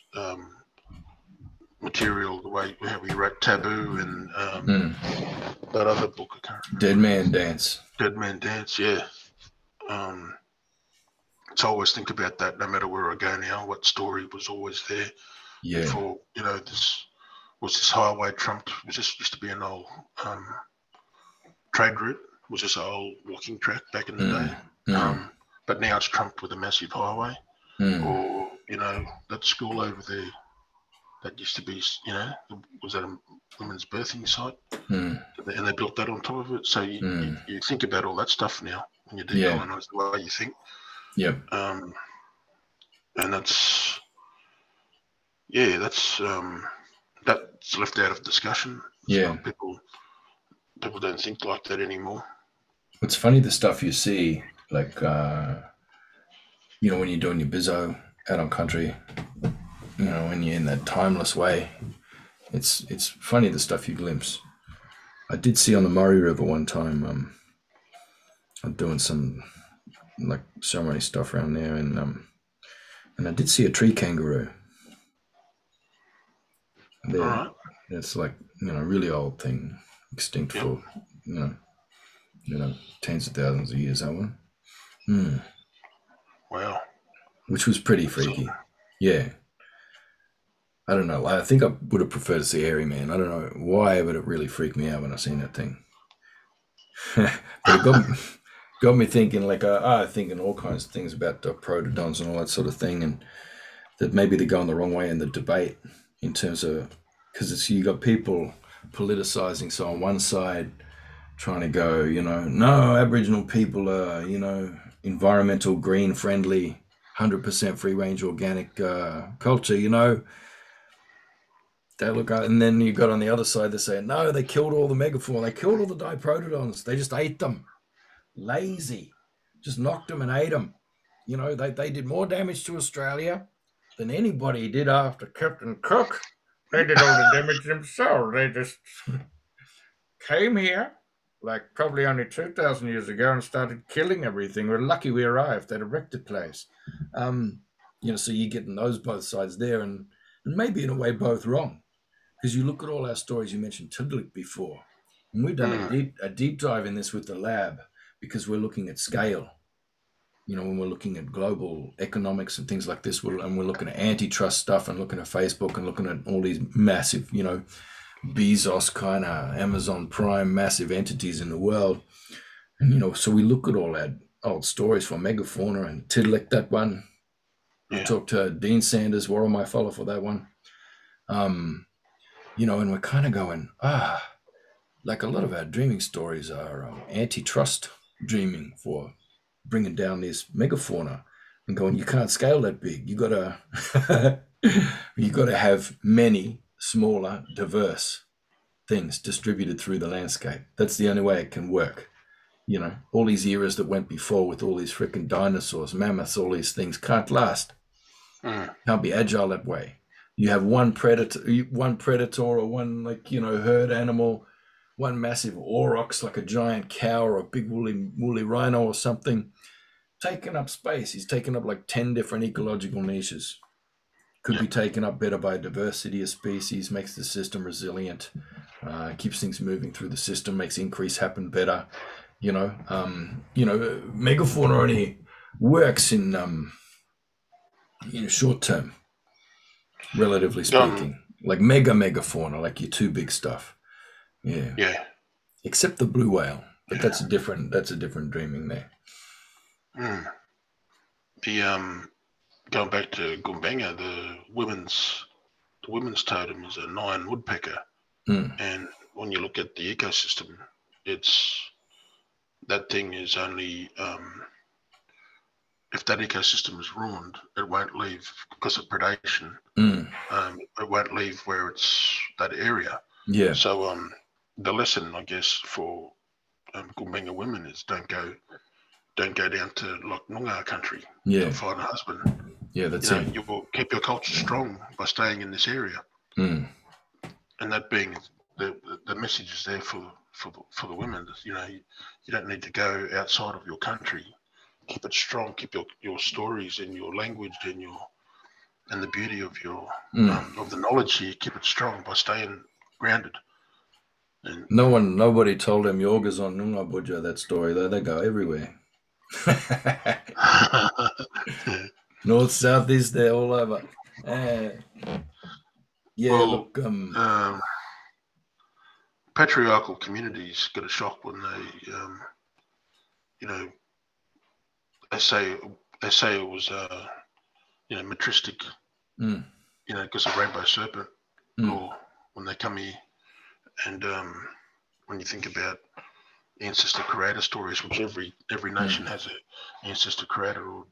material, the way how we wrote Taboo and that other book, I can't remember. Dead Man Dance, yeah. So I always think about that, no matter where I go now, what story was always there. Yeah. Before, you know, was this highway trumped? Was this used to be an old trade route? Was this an old walking track back in the day? But now it's trumped with a massive highway. or, you know, that school over there that used to be, you know, was that a women's birthing site? And they built that on top of it. So you, you think about all that stuff now when you decolonise the way you think. Yeah. And that's, yeah, that's left out of discussion. That's why people don't think like that anymore. It's funny the stuff you see, like, you know, when you're doing your bizzo out on country, you know, when you're in that timeless way, it's funny the stuff you glimpse. I did see on the Moree River one time, I'm doing some, like, ceremony stuff around there, and I did see a tree kangaroo there. It's like, you know, really old thing, extinct for, you know, tens of thousands of years, that one. Wow. Which was pretty freaky. So, yeah. I don't know. Like, I think I would have preferred to see hairy man. I don't know why, but it really freaked me out when I seen that thing. But it got me thinking, like, I thinking all kinds of things about the protodons and all that sort of thing, and that maybe they're going the wrong way in the debate in terms of, because you got people politicizing. So on one side, trying to go, you know, no, Aboriginal people are, you know, environmental, green, friendly, 100% free-range organic culture, you know. They look at, and then you got on the other side, they say, no, they killed all the megafauna, they killed all the diprotodons, they just ate them. Lazy, just knocked them and ate them. You know, they did more damage to Australia than anybody did after Captain Cook. They did all the damage themselves. They just came here, like probably only 2,000 years ago, and started killing everything. We're lucky we arrived at a wrecked place. You know, so you're getting those both sides there, and maybe in a way both wrong. Because you look at all our stories, you mentioned Tidlik before, and we've done a deep dive in this with the lab, because we're looking at scale. You know, when we're looking at global economics and things like this, and we're looking at antitrust stuff and looking at Facebook and looking at all these massive, you know, Bezos kind of Amazon Prime massive entities in the world. And, you know, so we look at all that old stories from megafauna and Tidlik, that one. I talked to Dean Sanders, Warren, my fellow, for that one. You know, and we're kind of going, like a lot of our dreaming stories are antitrust dreaming for bringing down this megafauna, and going, you can't scale that big. You gotta, you gotta have many smaller, diverse things distributed through the landscape. That's the only way it can work. You know, all these eras that went before with all these freaking dinosaurs, mammoths, all these things can't last. Can't be agile that way. You have one predator, or one, like, you know, herd animal, one massive aurochs, like a giant cow or a big woolly rhino or something, taking up space. He's taken up like 10 different ecological niches. Could be taken up better by diversity of species, makes the system resilient, keeps things moving through the system, makes increase happen better. You know, megafauna only works in short term, relatively speaking, like megafauna, like your two big stuff. Yeah. Except the blue whale, but that's a different dreaming there. The going back to Gumbaynggirr, the women's totem is a nine woodpecker, and when you look at the ecosystem, that thing is only if that ecosystem is ruined, it won't leave because of predation. It won't leave where it's that area. Yeah. So the lesson, I guess, for Gumbaynggirr women is don't go down to like Noongar country. Yeah. Don't find a husband. Yeah, that's it. You will keep your culture strong by staying in this area. And that being the message is there for the women. You know, you don't need to go outside of your country. Keep it strong. Keep your stories and your language and the beauty of your of the knowledge here. Keep it strong by staying grounded. And nobody told them Yorgas on Noongar Budja that story though. They go everywhere. North, south, east, they're all over. Patriarchal communities get a shock when they they say it was matristic, because of rainbow serpent, or when they come here. And when you think about ancestor creator stories, which every nation has an ancestor creator or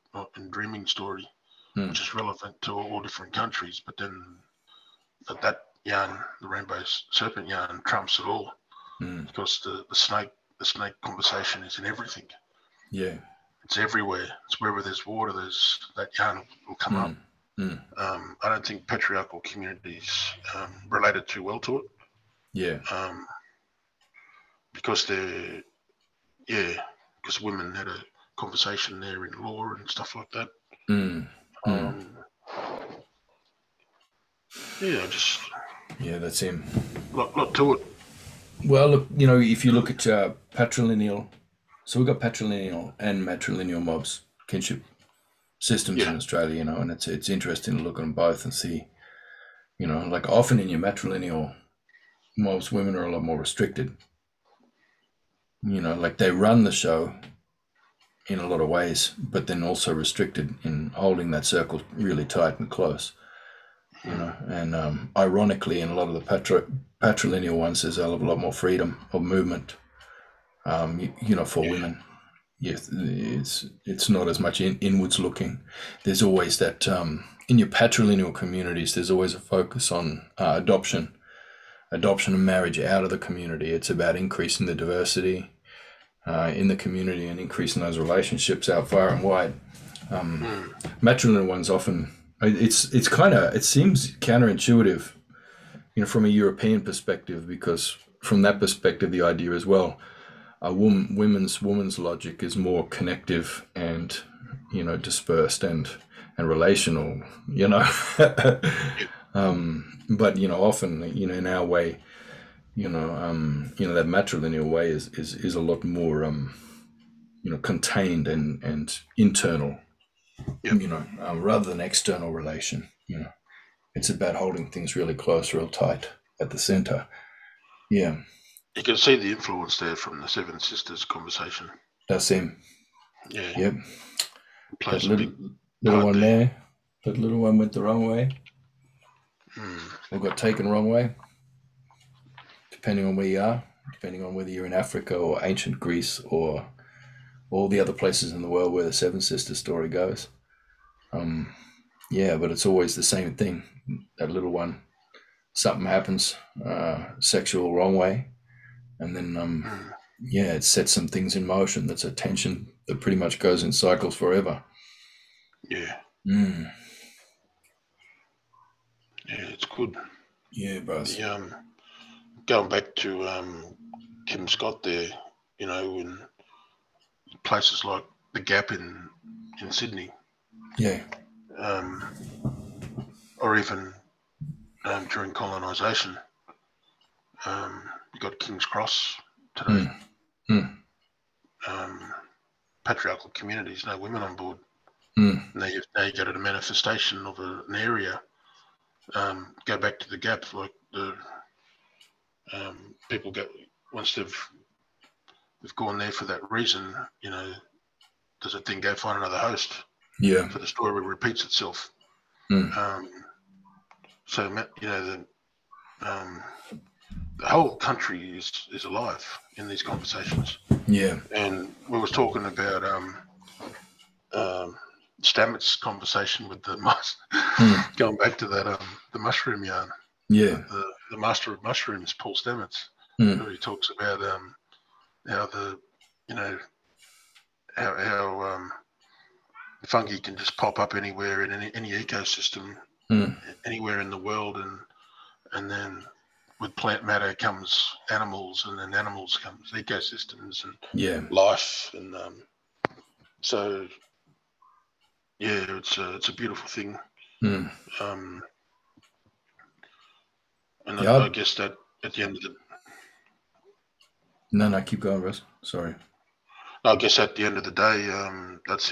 dreaming story, which is relevant to all different countries, but then that yarn, the rainbow serpent yarn, trumps it all, because the snake conversation is in everything. Yeah, it's everywhere. It's wherever there's water, there's that yarn will come up. I don't think patriarchal communities related too well to it. Yeah. Because because women had a conversation there in law and stuff like that. That's him. Not to it. Well, look, if you look at patrilineal, so we've got patrilineal and matrilineal mobs, kinship systems in Australia, and it's interesting to look at them both and see, like often in your matrilineal mobs, women are a lot more restricted. Like they run the show in a lot of ways, but then also restricted in holding that circle really tight and close, and ironically in a lot of the patrilineal ones there's a lot more freedom of movement, for women. Yes, it's not as much inwards looking. There's always that in your patrilineal communities there's always a focus on adoption and marriage out of the community. It's about increasing the diversity in the community and increasing those relationships out far and wide. Matrilineal ones often, it's kind of, it seems counterintuitive, from a European perspective, because from that perspective, the idea as well, a woman's logic is more connective and, dispersed and relational, but often in our way, that matrilineal way is a lot more contained and internal, rather than external relation. It's about holding things really close, real tight at the center. Yeah, you can see the influence there from the Seven Sisters conversation. That's him. Yeah. Yep. Plays that little one there. That little one went the wrong way. Or got taken wrong way, depending on where you are, depending on whether you're in Africa or ancient Greece or all the other places in the world where the Seven Sisters story goes. But it's always the same thing. That little one, something happens, sexual wrong way, and then it sets some things in motion. That's a tension that pretty much goes in cycles forever. Yeah. Yeah, it's good. Yeah, Buzz. Going back to Kim Scott there, in places like the Gap in Sydney. Yeah. Or even during colonisation, you got King's Cross today. Patriarchal communities, no women on board. Now you go to the manifestation of an area. Go back to the Gap, like the people go once they've gone there for that reason. Does it then go find another host? Yeah. For the story repeats itself. So the whole country is alive in these conversations. Yeah. And we were talking about Stamets' conversation with the master, going back to that the mushroom yarn. Yeah, the master of mushrooms, Paul Stamets, who he talks about how the fungi can just pop up anywhere in any ecosystem, anywhere in the world, and then with plant matter comes animals, and then animals comes ecosystems and life, and so. Yeah, it's a beautiful thing. I guess that at the end of the... No, keep going, Russ. Sorry. I guess at the end of the day, that's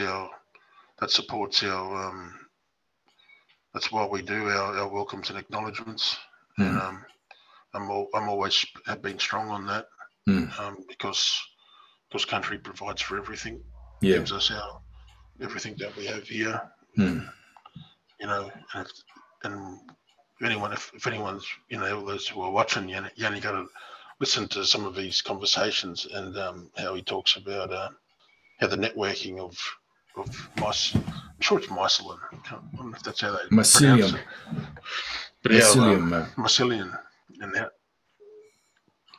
why we do our welcomes and acknowledgements. And I'm always have been strong on that, because country provides for everything. Yeah. Gives us everything that we have here, you know, and if anyone's, you know, those who are watching, you only got to listen to some of these conversations and how he talks about how the networking of mice. I'm sure it's mycelium. I don't know if that's how they pronounce it. Mycelium.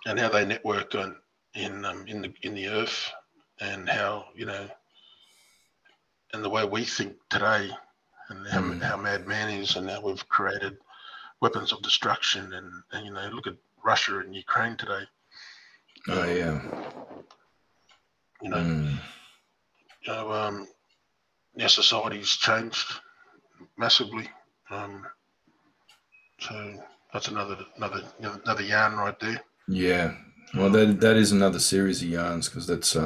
And how they network on in the earth, and how, you know, and the way we think today, and how mad man is, and how we've created weapons of destruction, and you know, look at Russia and Ukraine today. Oh yeah. Our society's changed massively. So that's another yarn right there. Yeah. Well, that is another series of yarns, because that's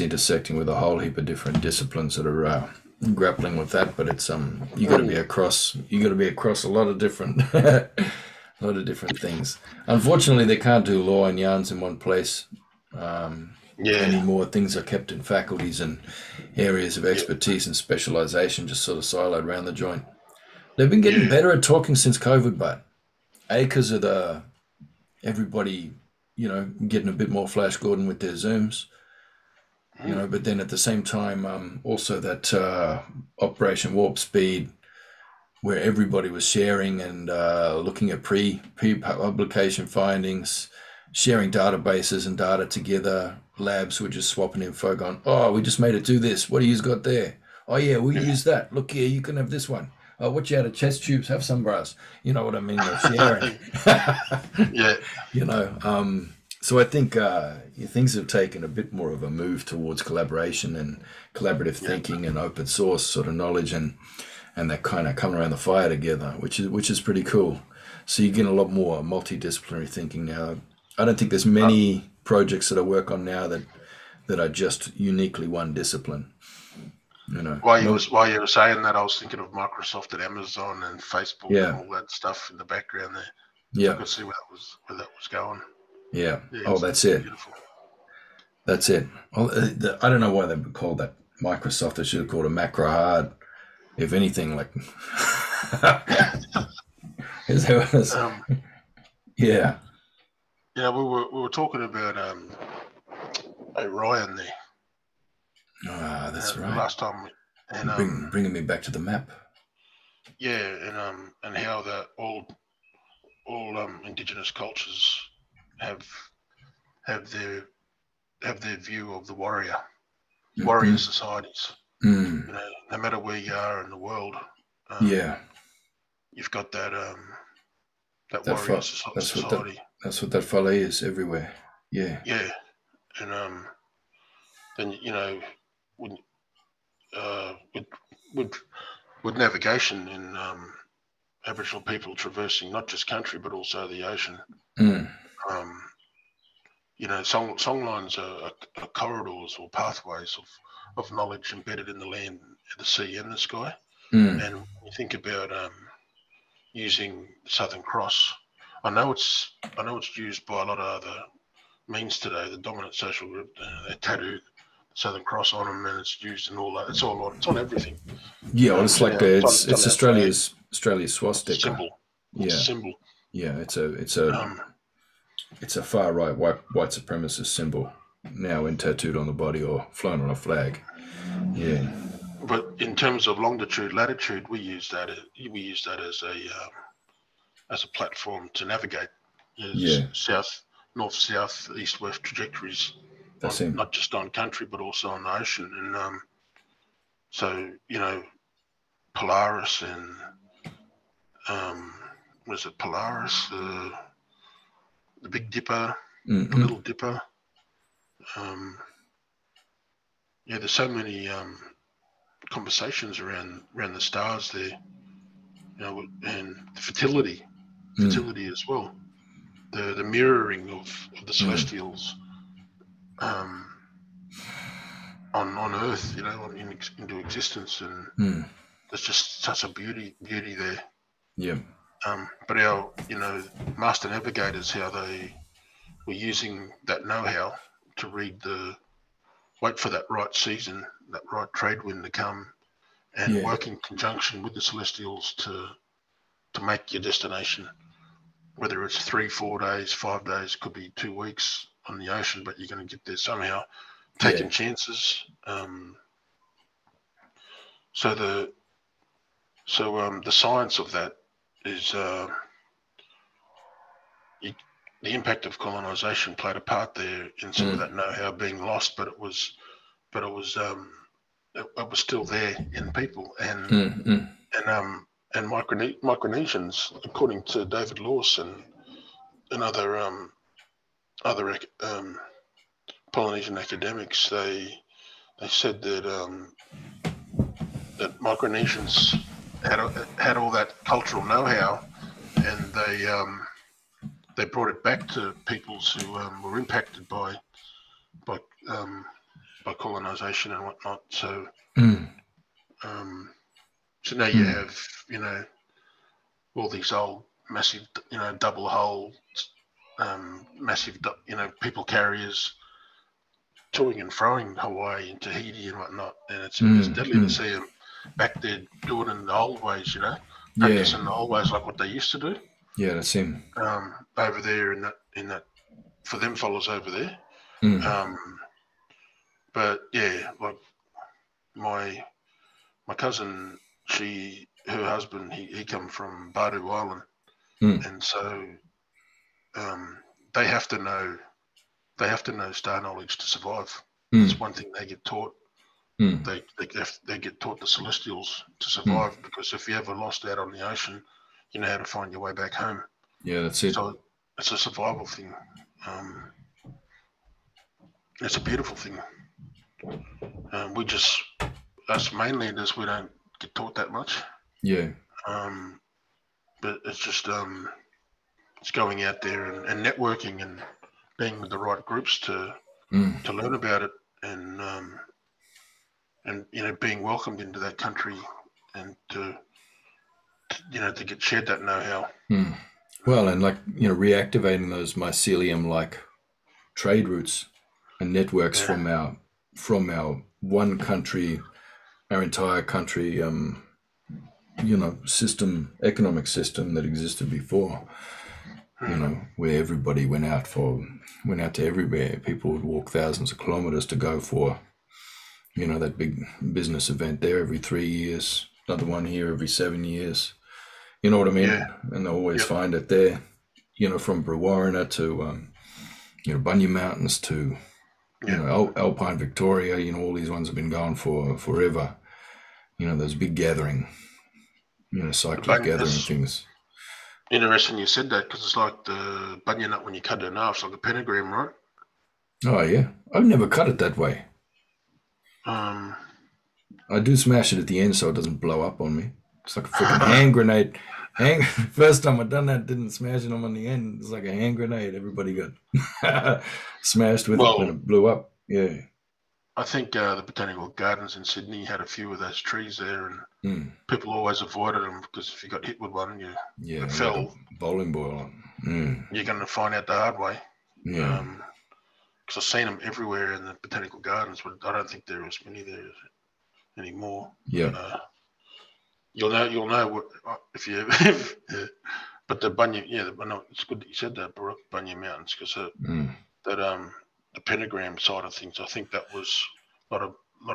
intersecting with a whole heap of different disciplines that are grappling with that. But it's you got to be across a lot of different things. Unfortunately, they can't do law and yarns in one place. Anymore. Things are kept in faculties and areas of expertise and specialization, just sort of siloed around the joint. They've been getting better at talking since COVID, but acres of everybody, you know, getting a bit more Flash Gordon with their Zooms, you know, but then at the same time, also that Operation Warp Speed, where everybody was sharing and looking at pre-publication findings, sharing databases and data together. Labs were just swapping info, going, oh, we just made it do this. What do you got there? Oh, yeah, we use that. Look here, you can have this one. Oh, what you had of chest tubes? Have some bras. You know what I mean? They're sharing. You know, so I think things have taken a bit more of a move towards collaboration and collaborative thinking and open source sort of knowledge, and that kind of come around the fire together, which is pretty cool. So you get a lot more multidisciplinary thinking now. I don't think there's many projects that I work on now that are just uniquely one discipline. You know, while you were saying that, I was thinking of Microsoft and Amazon and Facebook and all that stuff in the background there. Yeah, I could see where that was going. Yeah. Oh, that's it. Beautiful. That's it. Well, I don't know why they called that Microsoft. They should have called it Macro Hard, if anything. Like, is that what it's... yeah. Yeah, we were talking about Orion there. Ah, that's right. Last time, and bringing me back to the map. Yeah, and how the all indigenous cultures have their view of the warrior societies. Mm. You know, no matter where you are in the world, you've got that that warrior society. That's what that fella is everywhere. Yeah. Yeah, and then, you know, with navigation and Aboriginal people traversing not just country but also the ocean. Mm. You know, songlines are corridors or pathways of knowledge embedded in the land, the sea, and the sky. Mm. And when you think about using the Southern Cross. I know it's used by a lot of other means today. The dominant social group, they tattoo the Southern Cross on them, and it's used in all that. It's on everything. Yeah, well, it's Australia's swastika symbol. It's symbol. Yeah, it's a far right white supremacist symbol now, in tattooed on the body or flown on a flag. Yeah. But in terms of longitude, latitude, we use that as a platform to navigate south, north, south, east, west trajectories, not just on country but also on the ocean. And so, you know, Polaris and was it Polaris, the Big Dipper, the Little Dipper? There's so many conversations around the stars there. You know, and the fertility as well, the mirroring of the celestials on Earth, you know, into existence, and there's just such a beauty there. Yeah. But our, you know, master navigators, how they were using that know-how to wait for that right season, that right trade wind to come, and work in conjunction with the Celestials to make your destination, whether it's 3, 4 days, 5 days, could be 2 weeks on the ocean, but you're going to get there somehow, taking chances. So the science of that is the impact of colonisation played a part there in some of that know-how being lost, but it was still there in people and Micronesians, according to David Lawson and other Polynesian academics, they said that Micronesians had all that cultural know-how, and they brought it back to peoples who were impacted by colonisation and whatnot. So, so now you have all these old massive double hull massive people carriers toing and froing Hawaii and Tahiti and whatnot, and it's deadly to see them back there doing it in the old ways, practicing the old ways like what they used to do. Yeah, that's him. Over there in that for them fellas over there. Like my cousin, her husband, he come from Bardu Island, and so they have to know star knowledge to survive. It's one thing they get taught. They get taught the Celestials to survive, because if you ever lost out on the ocean, you know how to find your way back home. Yeah, that's it. So it's a survival thing. It's a beautiful thing. Us mainlanders, we don't get taught that much. Yeah. But it's just it's going out there and networking and being with the right groups to learn about it, and being welcomed into that country and to get shared that know-how. Well, and reactivating those mycelium-like trade routes and networks from our one country, our entire country, economic system that existed before. Where everybody went out to everywhere. People would walk thousands of kilometers to go for, that big business event there every 3 years, another one here every 7 years. You know what I mean? Yeah. And they always find it there, from Brewarrina to, Bunya Mountains to, Alpine Victoria, all these ones have been going for forever. Those big gathering, cyclic gathering things. Interesting you said that, because it's like the bunya nut when you cut it in half, it's like a pentagram, right? Oh, yeah. I've never cut it that way. I do smash it at the end so it doesn't blow up on me. It's like a freaking hand grenade. First time I done that, didn't smash it on the end. It's like a hand grenade. Everybody got smashed with it when it blew up. Yeah. I think the Botanical Gardens in Sydney had a few of those trees there, and people always avoided them, because if you got hit with one, you fell. Bowling ball. You're going to find out the hard way. Yeah. Because I've seen them everywhere in the Botanical Gardens, but I don't think there are as many there anymore. Yeah. You'll know what if you. But the Bunya, it's good that you said that, Bunya Mountains, because the pentagram side of things, I think that was a lot of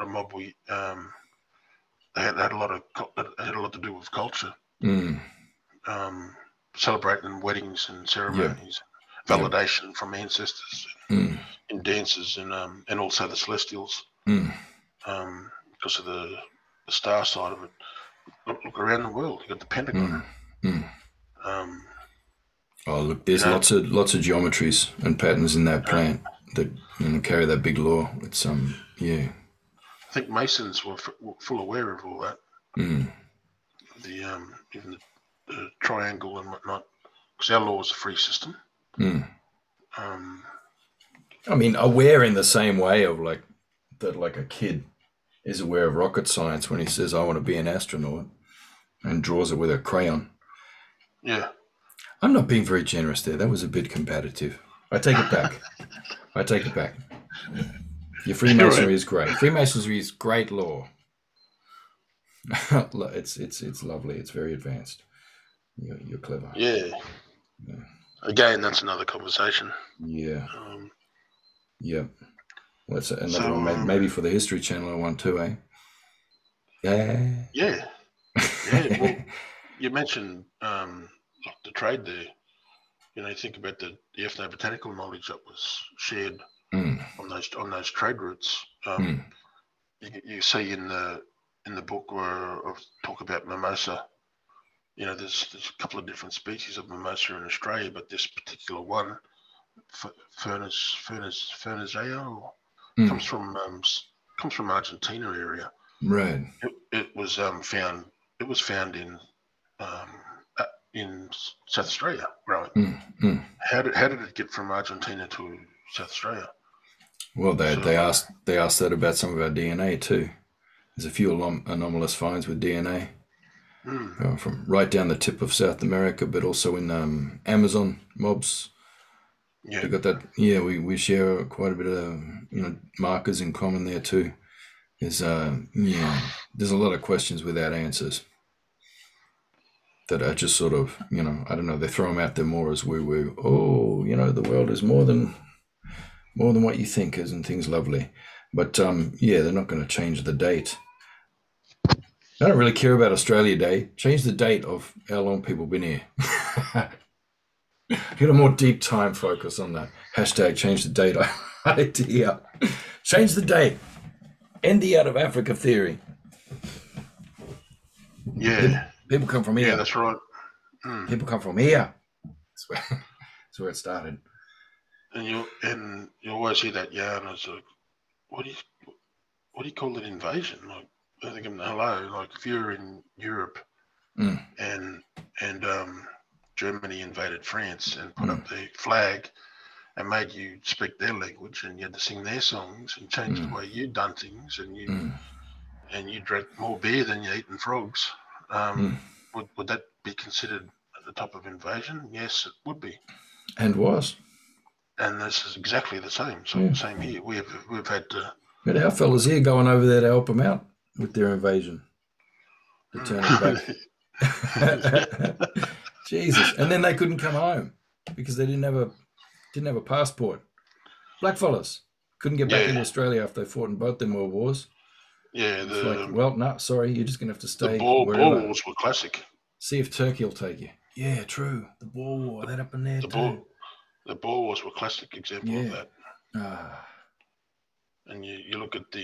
Mobwi. They had a lot to do with culture, celebrating weddings and ceremonies, validation from ancestors, and dances, and also the Celestials, because of the star side of it. Look around the world, you got the Pentagon. There's lots of geometries and patterns in that plant. That carry that big law. It's I think Masons were full aware of all that. The even the triangle and whatnot, because our law is a free system. Aware in the same way of like a kid is aware of rocket science when he says, "I want to be an astronaut," and draws it with a crayon. Yeah, I'm not being very generous there. That was a bit combative. I take it back. Your Freemasonry is great. Freemasonry is great law. It's lovely. It's very advanced. You're clever. Yeah. Yeah. Again, that's another conversation. Yeah. Yeah. Well, that's another one. Maybe for the History Channel one too, eh? Yeah. Yeah. Yeah. Well, you mentioned like the trade there. You know, think about the ethnobotanical knowledge that was shared on those trade routes. You see in the book where I talk about mimosa. You know, there's a couple of different species of mimosa in Australia, but this particular one, Fernacea, comes from Argentina area. Right. It was found in South Australia growing. How did it get from Argentina to South Australia? Well, they asked that about some of our DNA too. There's a few anomalous finds with DNA. From right down the tip of South America, but also in Amazon mobs. Yeah, we got that. Yeah, we share quite a bit of markers in common there too. There's a lot of questions without answers that are just sort of I don't know. They throw them out there more as woo-woo. Oh, the world is more than what you think, isn't things lovely? But they're not going to change the date. I don't really care about Australia Day. Change the date of how long people been here. Get a more deep time focus on that. # change the date idea. Change the date. End the out of Africa theory. Yeah. People come from here. Yeah, that's right. People come from here. That's where it started. And you always hear that yarn. It's like, what do you call it? Invasion? Like. I think I'm hello. Like if you're in Europe and Germany invaded France and put up the flag and made you speak their language and you had to sing their songs and change the way you done things and you drank more beer than you eating frogs, would that be considered at the top of invasion? Yes, it would be. And was. And this is exactly the same. So same here. We've had to. But our fellas here going over there to help them out. With their invasion, they turned it back. Jesus, and then they couldn't come home because they didn't have a passport. Blackfellas couldn't get back into Australia after they fought in both them world wars. Yeah, it's like, well, no, sorry, you're just gonna have to stay. The Boer Wars were classic. See if Turkey will take you. Yeah, true. The Boer War that happened there. The Boer Wars were a classic example of that. And you look at the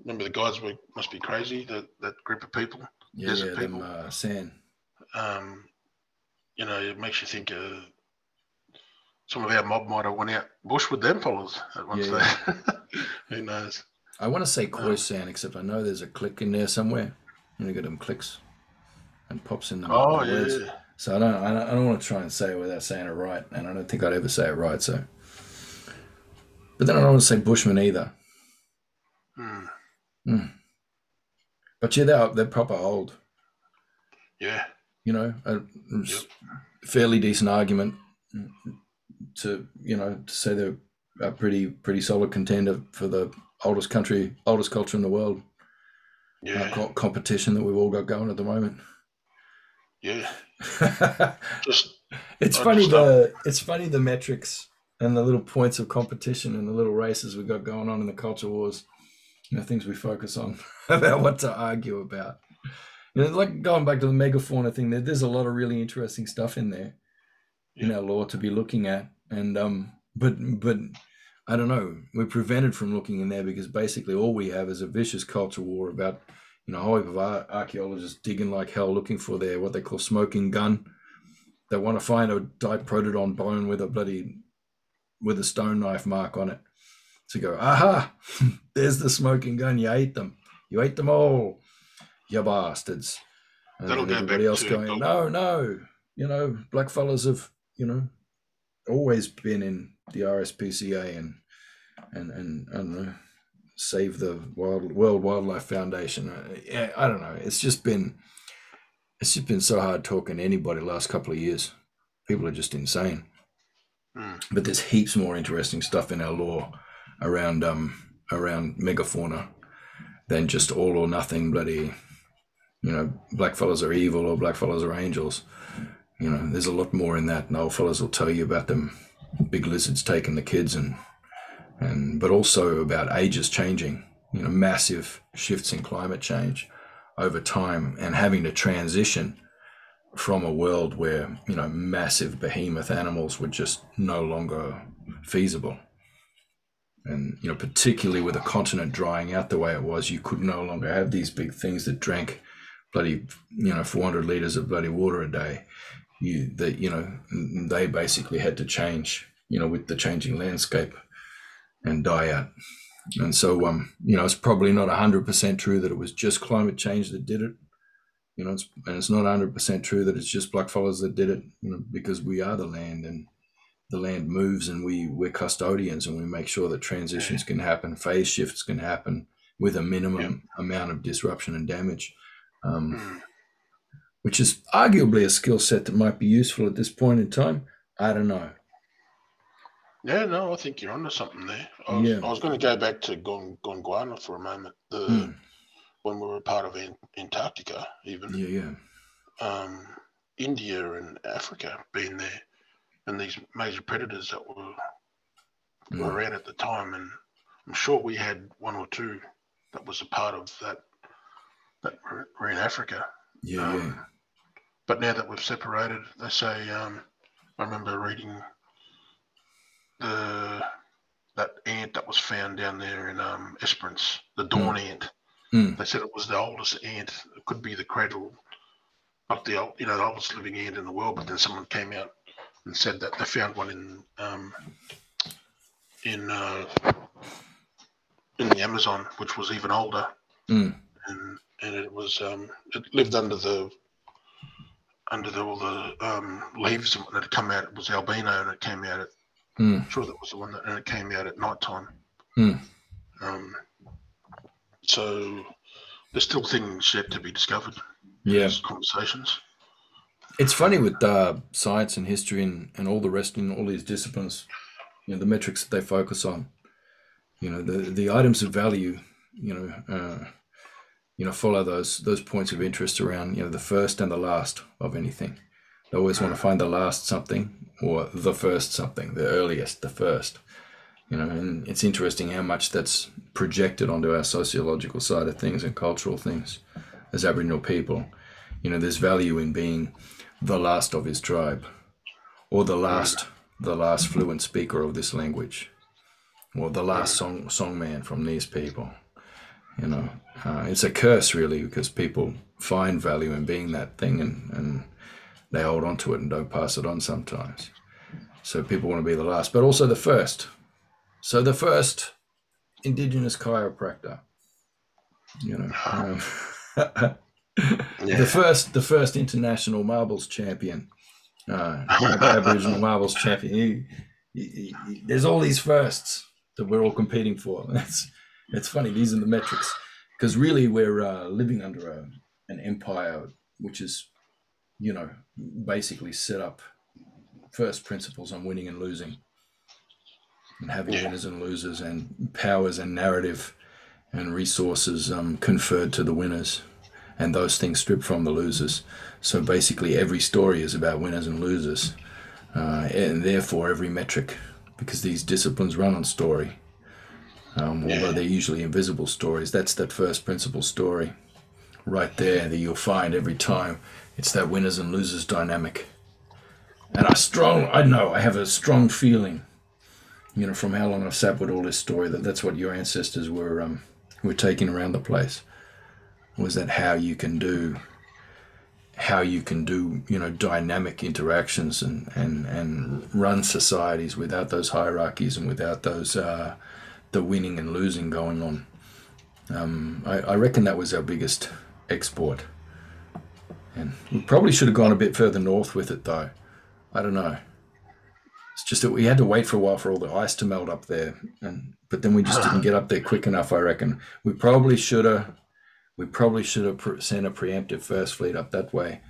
remember the guys must be crazy, that group of people, desert people. Sand. It makes you think some of our mob might have went out bush with them fellas at one stage. Who knows? I want to say Khoi San, except I know there's a click in there somewhere. You got them clicks and pops in the words. So I don't want to try and say it without saying it right, and I don't think I'd ever say it right. So, but then I don't want to say Bushman either. But they're proper old. Yeah. A fairly decent argument to to say they're a pretty solid contender for the oldest culture in the world. Yeah. Competition that we've all got going at the moment. Yeah. It's funny the metrics and the little points of competition and the little races we've got going on in the culture wars. Things we focus on about what to argue about. Like going back to the megafauna thing, there's a lot of really interesting stuff in there in our law to be looking at. And but I don't know, we're prevented from looking in there because basically all we have is a vicious culture war about a whole heap of archaeologists digging like hell looking for their what they call smoking gun. They want to find a diprotodon bone with a stone knife mark on it. To go, aha, there's the smoking gun. You ate them. You ate them all, you bastards. And everybody else going, no. Blackfellas have, always been in the RSPCA and I don't know, Save the World Wildlife Foundation. I don't know. It's just been so hard talking to anybody the last couple of years. People are just insane. But there's heaps more interesting stuff in our law around megafauna than just all or nothing bloody you know, black fellas are evil or black fellas are angels. You know, there's a lot more in that, and old fellas will tell you about them big lizards taking the kids, and but also about ages changing, you know, massive shifts in climate change over time, and having to transition from a world where, you know, massive behemoth animals were just no longer feasible. And, you know, particularly with the continent drying out the way it was, you could no longer have these big things that drank bloody, you know, 400 liters of bloody water a day. You know, they basically had to change, you know, with the changing landscape and die out. And so, you know, it's probably not 100% true that it was just climate change that did it. You know, it's not 100% true that it's just black fellas that did it, you know, because we are the land, and the land moves, and we're custodians, and we make sure that transitions can happen, phase shifts can happen with a minimum amount of disruption and damage, which is arguably a skill set that might be useful at this point in time. I don't know. Yeah, no, I think you're onto something there. I was going to go back to Gondwana for a moment, when we were part of Antarctica, even. Yeah. India and Africa being there, and these major predators that were around at the time, and I'm sure we had one or two that was a part of that were in Africa. Yeah. But now that we've separated, they say. I remember reading that ant that was found down there in Esperance, the dawn ant. They said it was the oldest ant. It could be the cradle, not the old, you know, the oldest living ant in the world. But then someone came out and said that they found one in the Amazon, which was even older, and it was it lived under all the leaves, and it come out. It was albino, and it came out. I'm sure that was the one and it came out at night time. So there's still things yet to be discovered. Yeah. Conversations. It's funny with science and history and all the rest in all these disciplines, you know, the metrics that they focus on, you know, the items of value, you know, follow those points of interest around, you know, the first and the last of anything. They always want to find the last something or the first something, the earliest, the first. You know, and it's interesting how much that's projected onto our sociological side of things and cultural things as Aboriginal people. You know, there's value in being the last of his tribe, or the last fluent speaker of this language, or the last songman from these people. You know, it's a curse really, because people find value in being that thing, and they hold on to it and don't pass it on sometimes. So people want to be the last, but also the first. So the first Indigenous chiropractor, you know, the first international marbles champion, Aboriginal marbles champion. There's all these firsts that we're all competing for. It's funny. These are the metrics, because really we're living under an empire which is, you know, basically set up first principles on winning and losing. And having winners and losers, and powers and narrative and resources conferred to the winners, and those things stripped from the losers. So basically every story is about winners and losers, and therefore every metric, because these disciplines run on story, although they're usually invisible stories. That's that first principle story right there that you'll find every time. It's that winners and losers dynamic. And I have a strong feeling, you know, from how long I've sat with all this story, that's what your ancestors were taking around the place, was that how you can do, you know, dynamic interactions and run societies without those hierarchies and without those the winning and losing going on. I reckon that was our biggest export, and we probably should have gone a bit further north with it though. I don't know. It's just that we had to wait for a while for all the ice to melt up there, but then we just didn't get up there quick enough. I reckon we probably should have sent a preemptive first fleet up that way.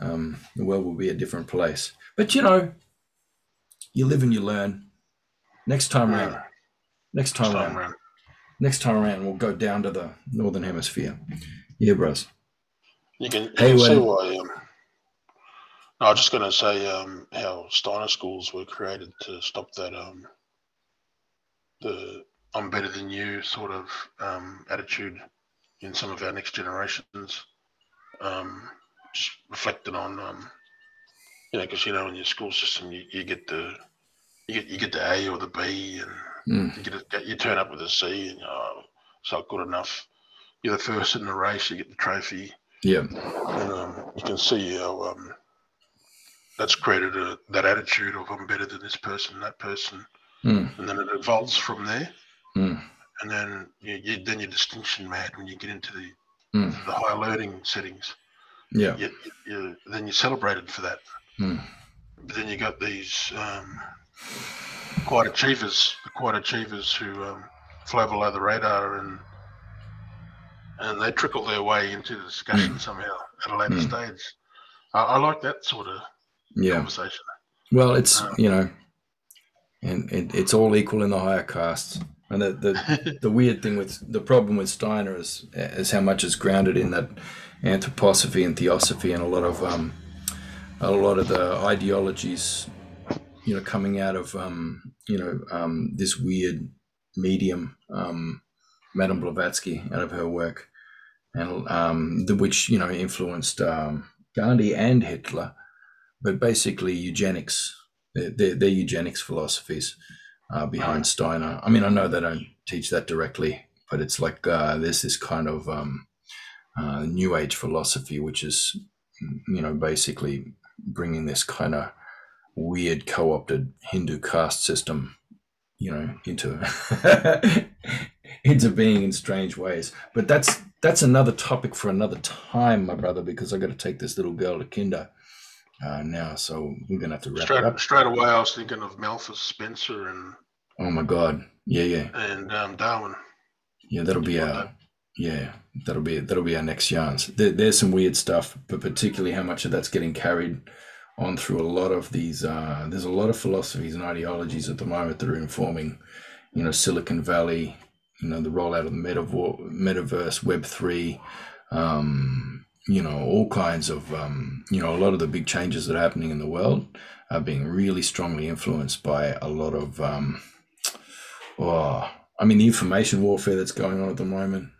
The world will be a different place. But you know, you live and you learn. Next time around, we'll go down to the northern hemisphere. Yeah, bros. You can see why. I was just going to say how Steiner schools were created to stop that the "I'm better than you" sort of attitude in some of our next generations, just reflected on because in your school system you get the you get the A or the B, and you turn up with a C, and it's not good enough. You're the first in the race. You get the trophy. Yeah, and, you can see how that's created that attitude of "I'm better than this person, that person," and then it evolves from there. And then you're distinction mad when you get into the higher learning settings. Yeah, then you're celebrated for that. But then you got these quiet achievers who fly below the radar and they trickle their way into the discussion somehow at a later stage. I like that sort of conversation. Well, it's and it's all equal in the higher castes. And the weird thing with the problem with Steiner is how much is grounded in that anthroposophy and theosophy and a lot of the ideologies, coming out of this weird medium, Madame Blavatsky, out of her work, and which influenced Gandhi and Hitler, but basically eugenics, their eugenics philosophies behind Steiner. I mean, I know they don't teach that directly, but it's like there's this kind of New Age philosophy, which is basically bringing this kind of weird co-opted Hindu caste system, into being in strange ways. But that's another topic for another time, my brother, because I got to take this little girl to kinder now, so we're gonna have to wrap it up. Straight away, I was thinking of Malthus, Spencer, and oh my god, yeah, and Darwin. Yeah, that'll be our next yarns. There's some weird stuff, but particularly how much of that's getting carried on through a lot of these. There's a lot of philosophies and ideologies at the moment that are informing, Silicon Valley, the rollout of the metaverse, Web3, all kinds of, a lot of the big changes that are happening in the world are being really strongly influenced by a lot of, the information warfare that's going on at the moment.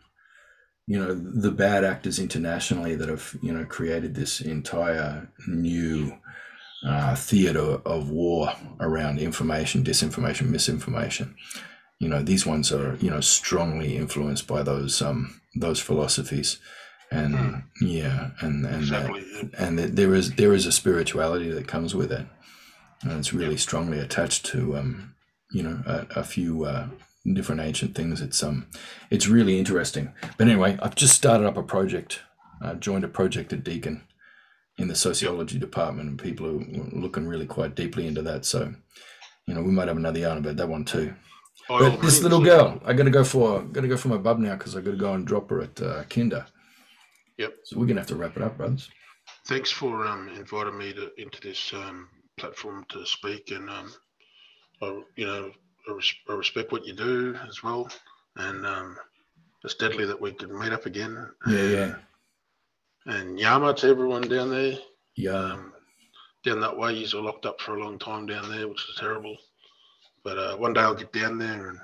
The bad actors internationally that have, created this entire new theater of war around information, disinformation, misinformation. These ones are, strongly influenced by those philosophies. And and there is a spirituality that comes with it, and it's really strongly attached to a few different ancient things. It's really interesting. But anyway, I've just started up a project. I joined a project at Deakin in the sociology department, and people are looking really quite deeply into that. So we might have another yarn about that one too. But this little girl, I gotta go for my bub now, because I gotta go and drop her at kinder. Yep. So we're going to have to wrap it up, brothers. Thanks for inviting me into this platform to speak. And, I respect what you do as well. And it's deadly that we can meet up again. Yeah. And Yama to everyone down there. Yeah. Down that way, you're locked up for a long time down there, which is terrible. But one day I'll get down there and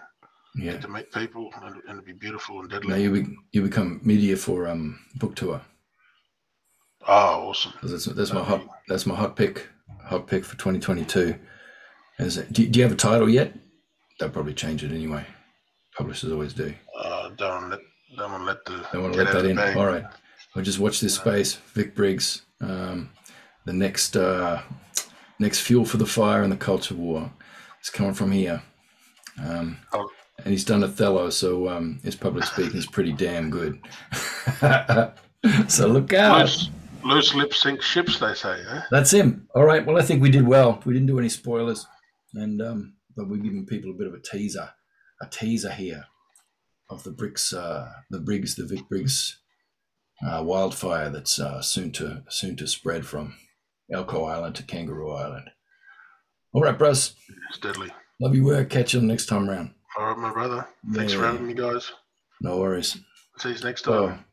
get to meet people, and it'd be beautiful and deadly. Now you become media for book tour. Oh, awesome! That's my hot pick for 2022. Do you have a title yet? They'll probably change it anyway. Publishers always do. Don't want to let that in. All right, I'll just watch this space. Vic Briggs, the next fuel for the fire and the culture war. It's coming from here. And he's done Othello, so his public speaking is pretty damn good. So look out. Loose lips sink ships, they say. Eh? That's him. All right. Well, I think we did well. We didn't do any spoilers, and but we're giving people a bit of a teaser here of the Vic Briggs wildfire that's soon to spread from Elko Island to Kangaroo Island. All right, bros. It's deadly. Love your work. Catch you next time round. All right, my brother. Thanks for having me, guys. No worries. See you next time.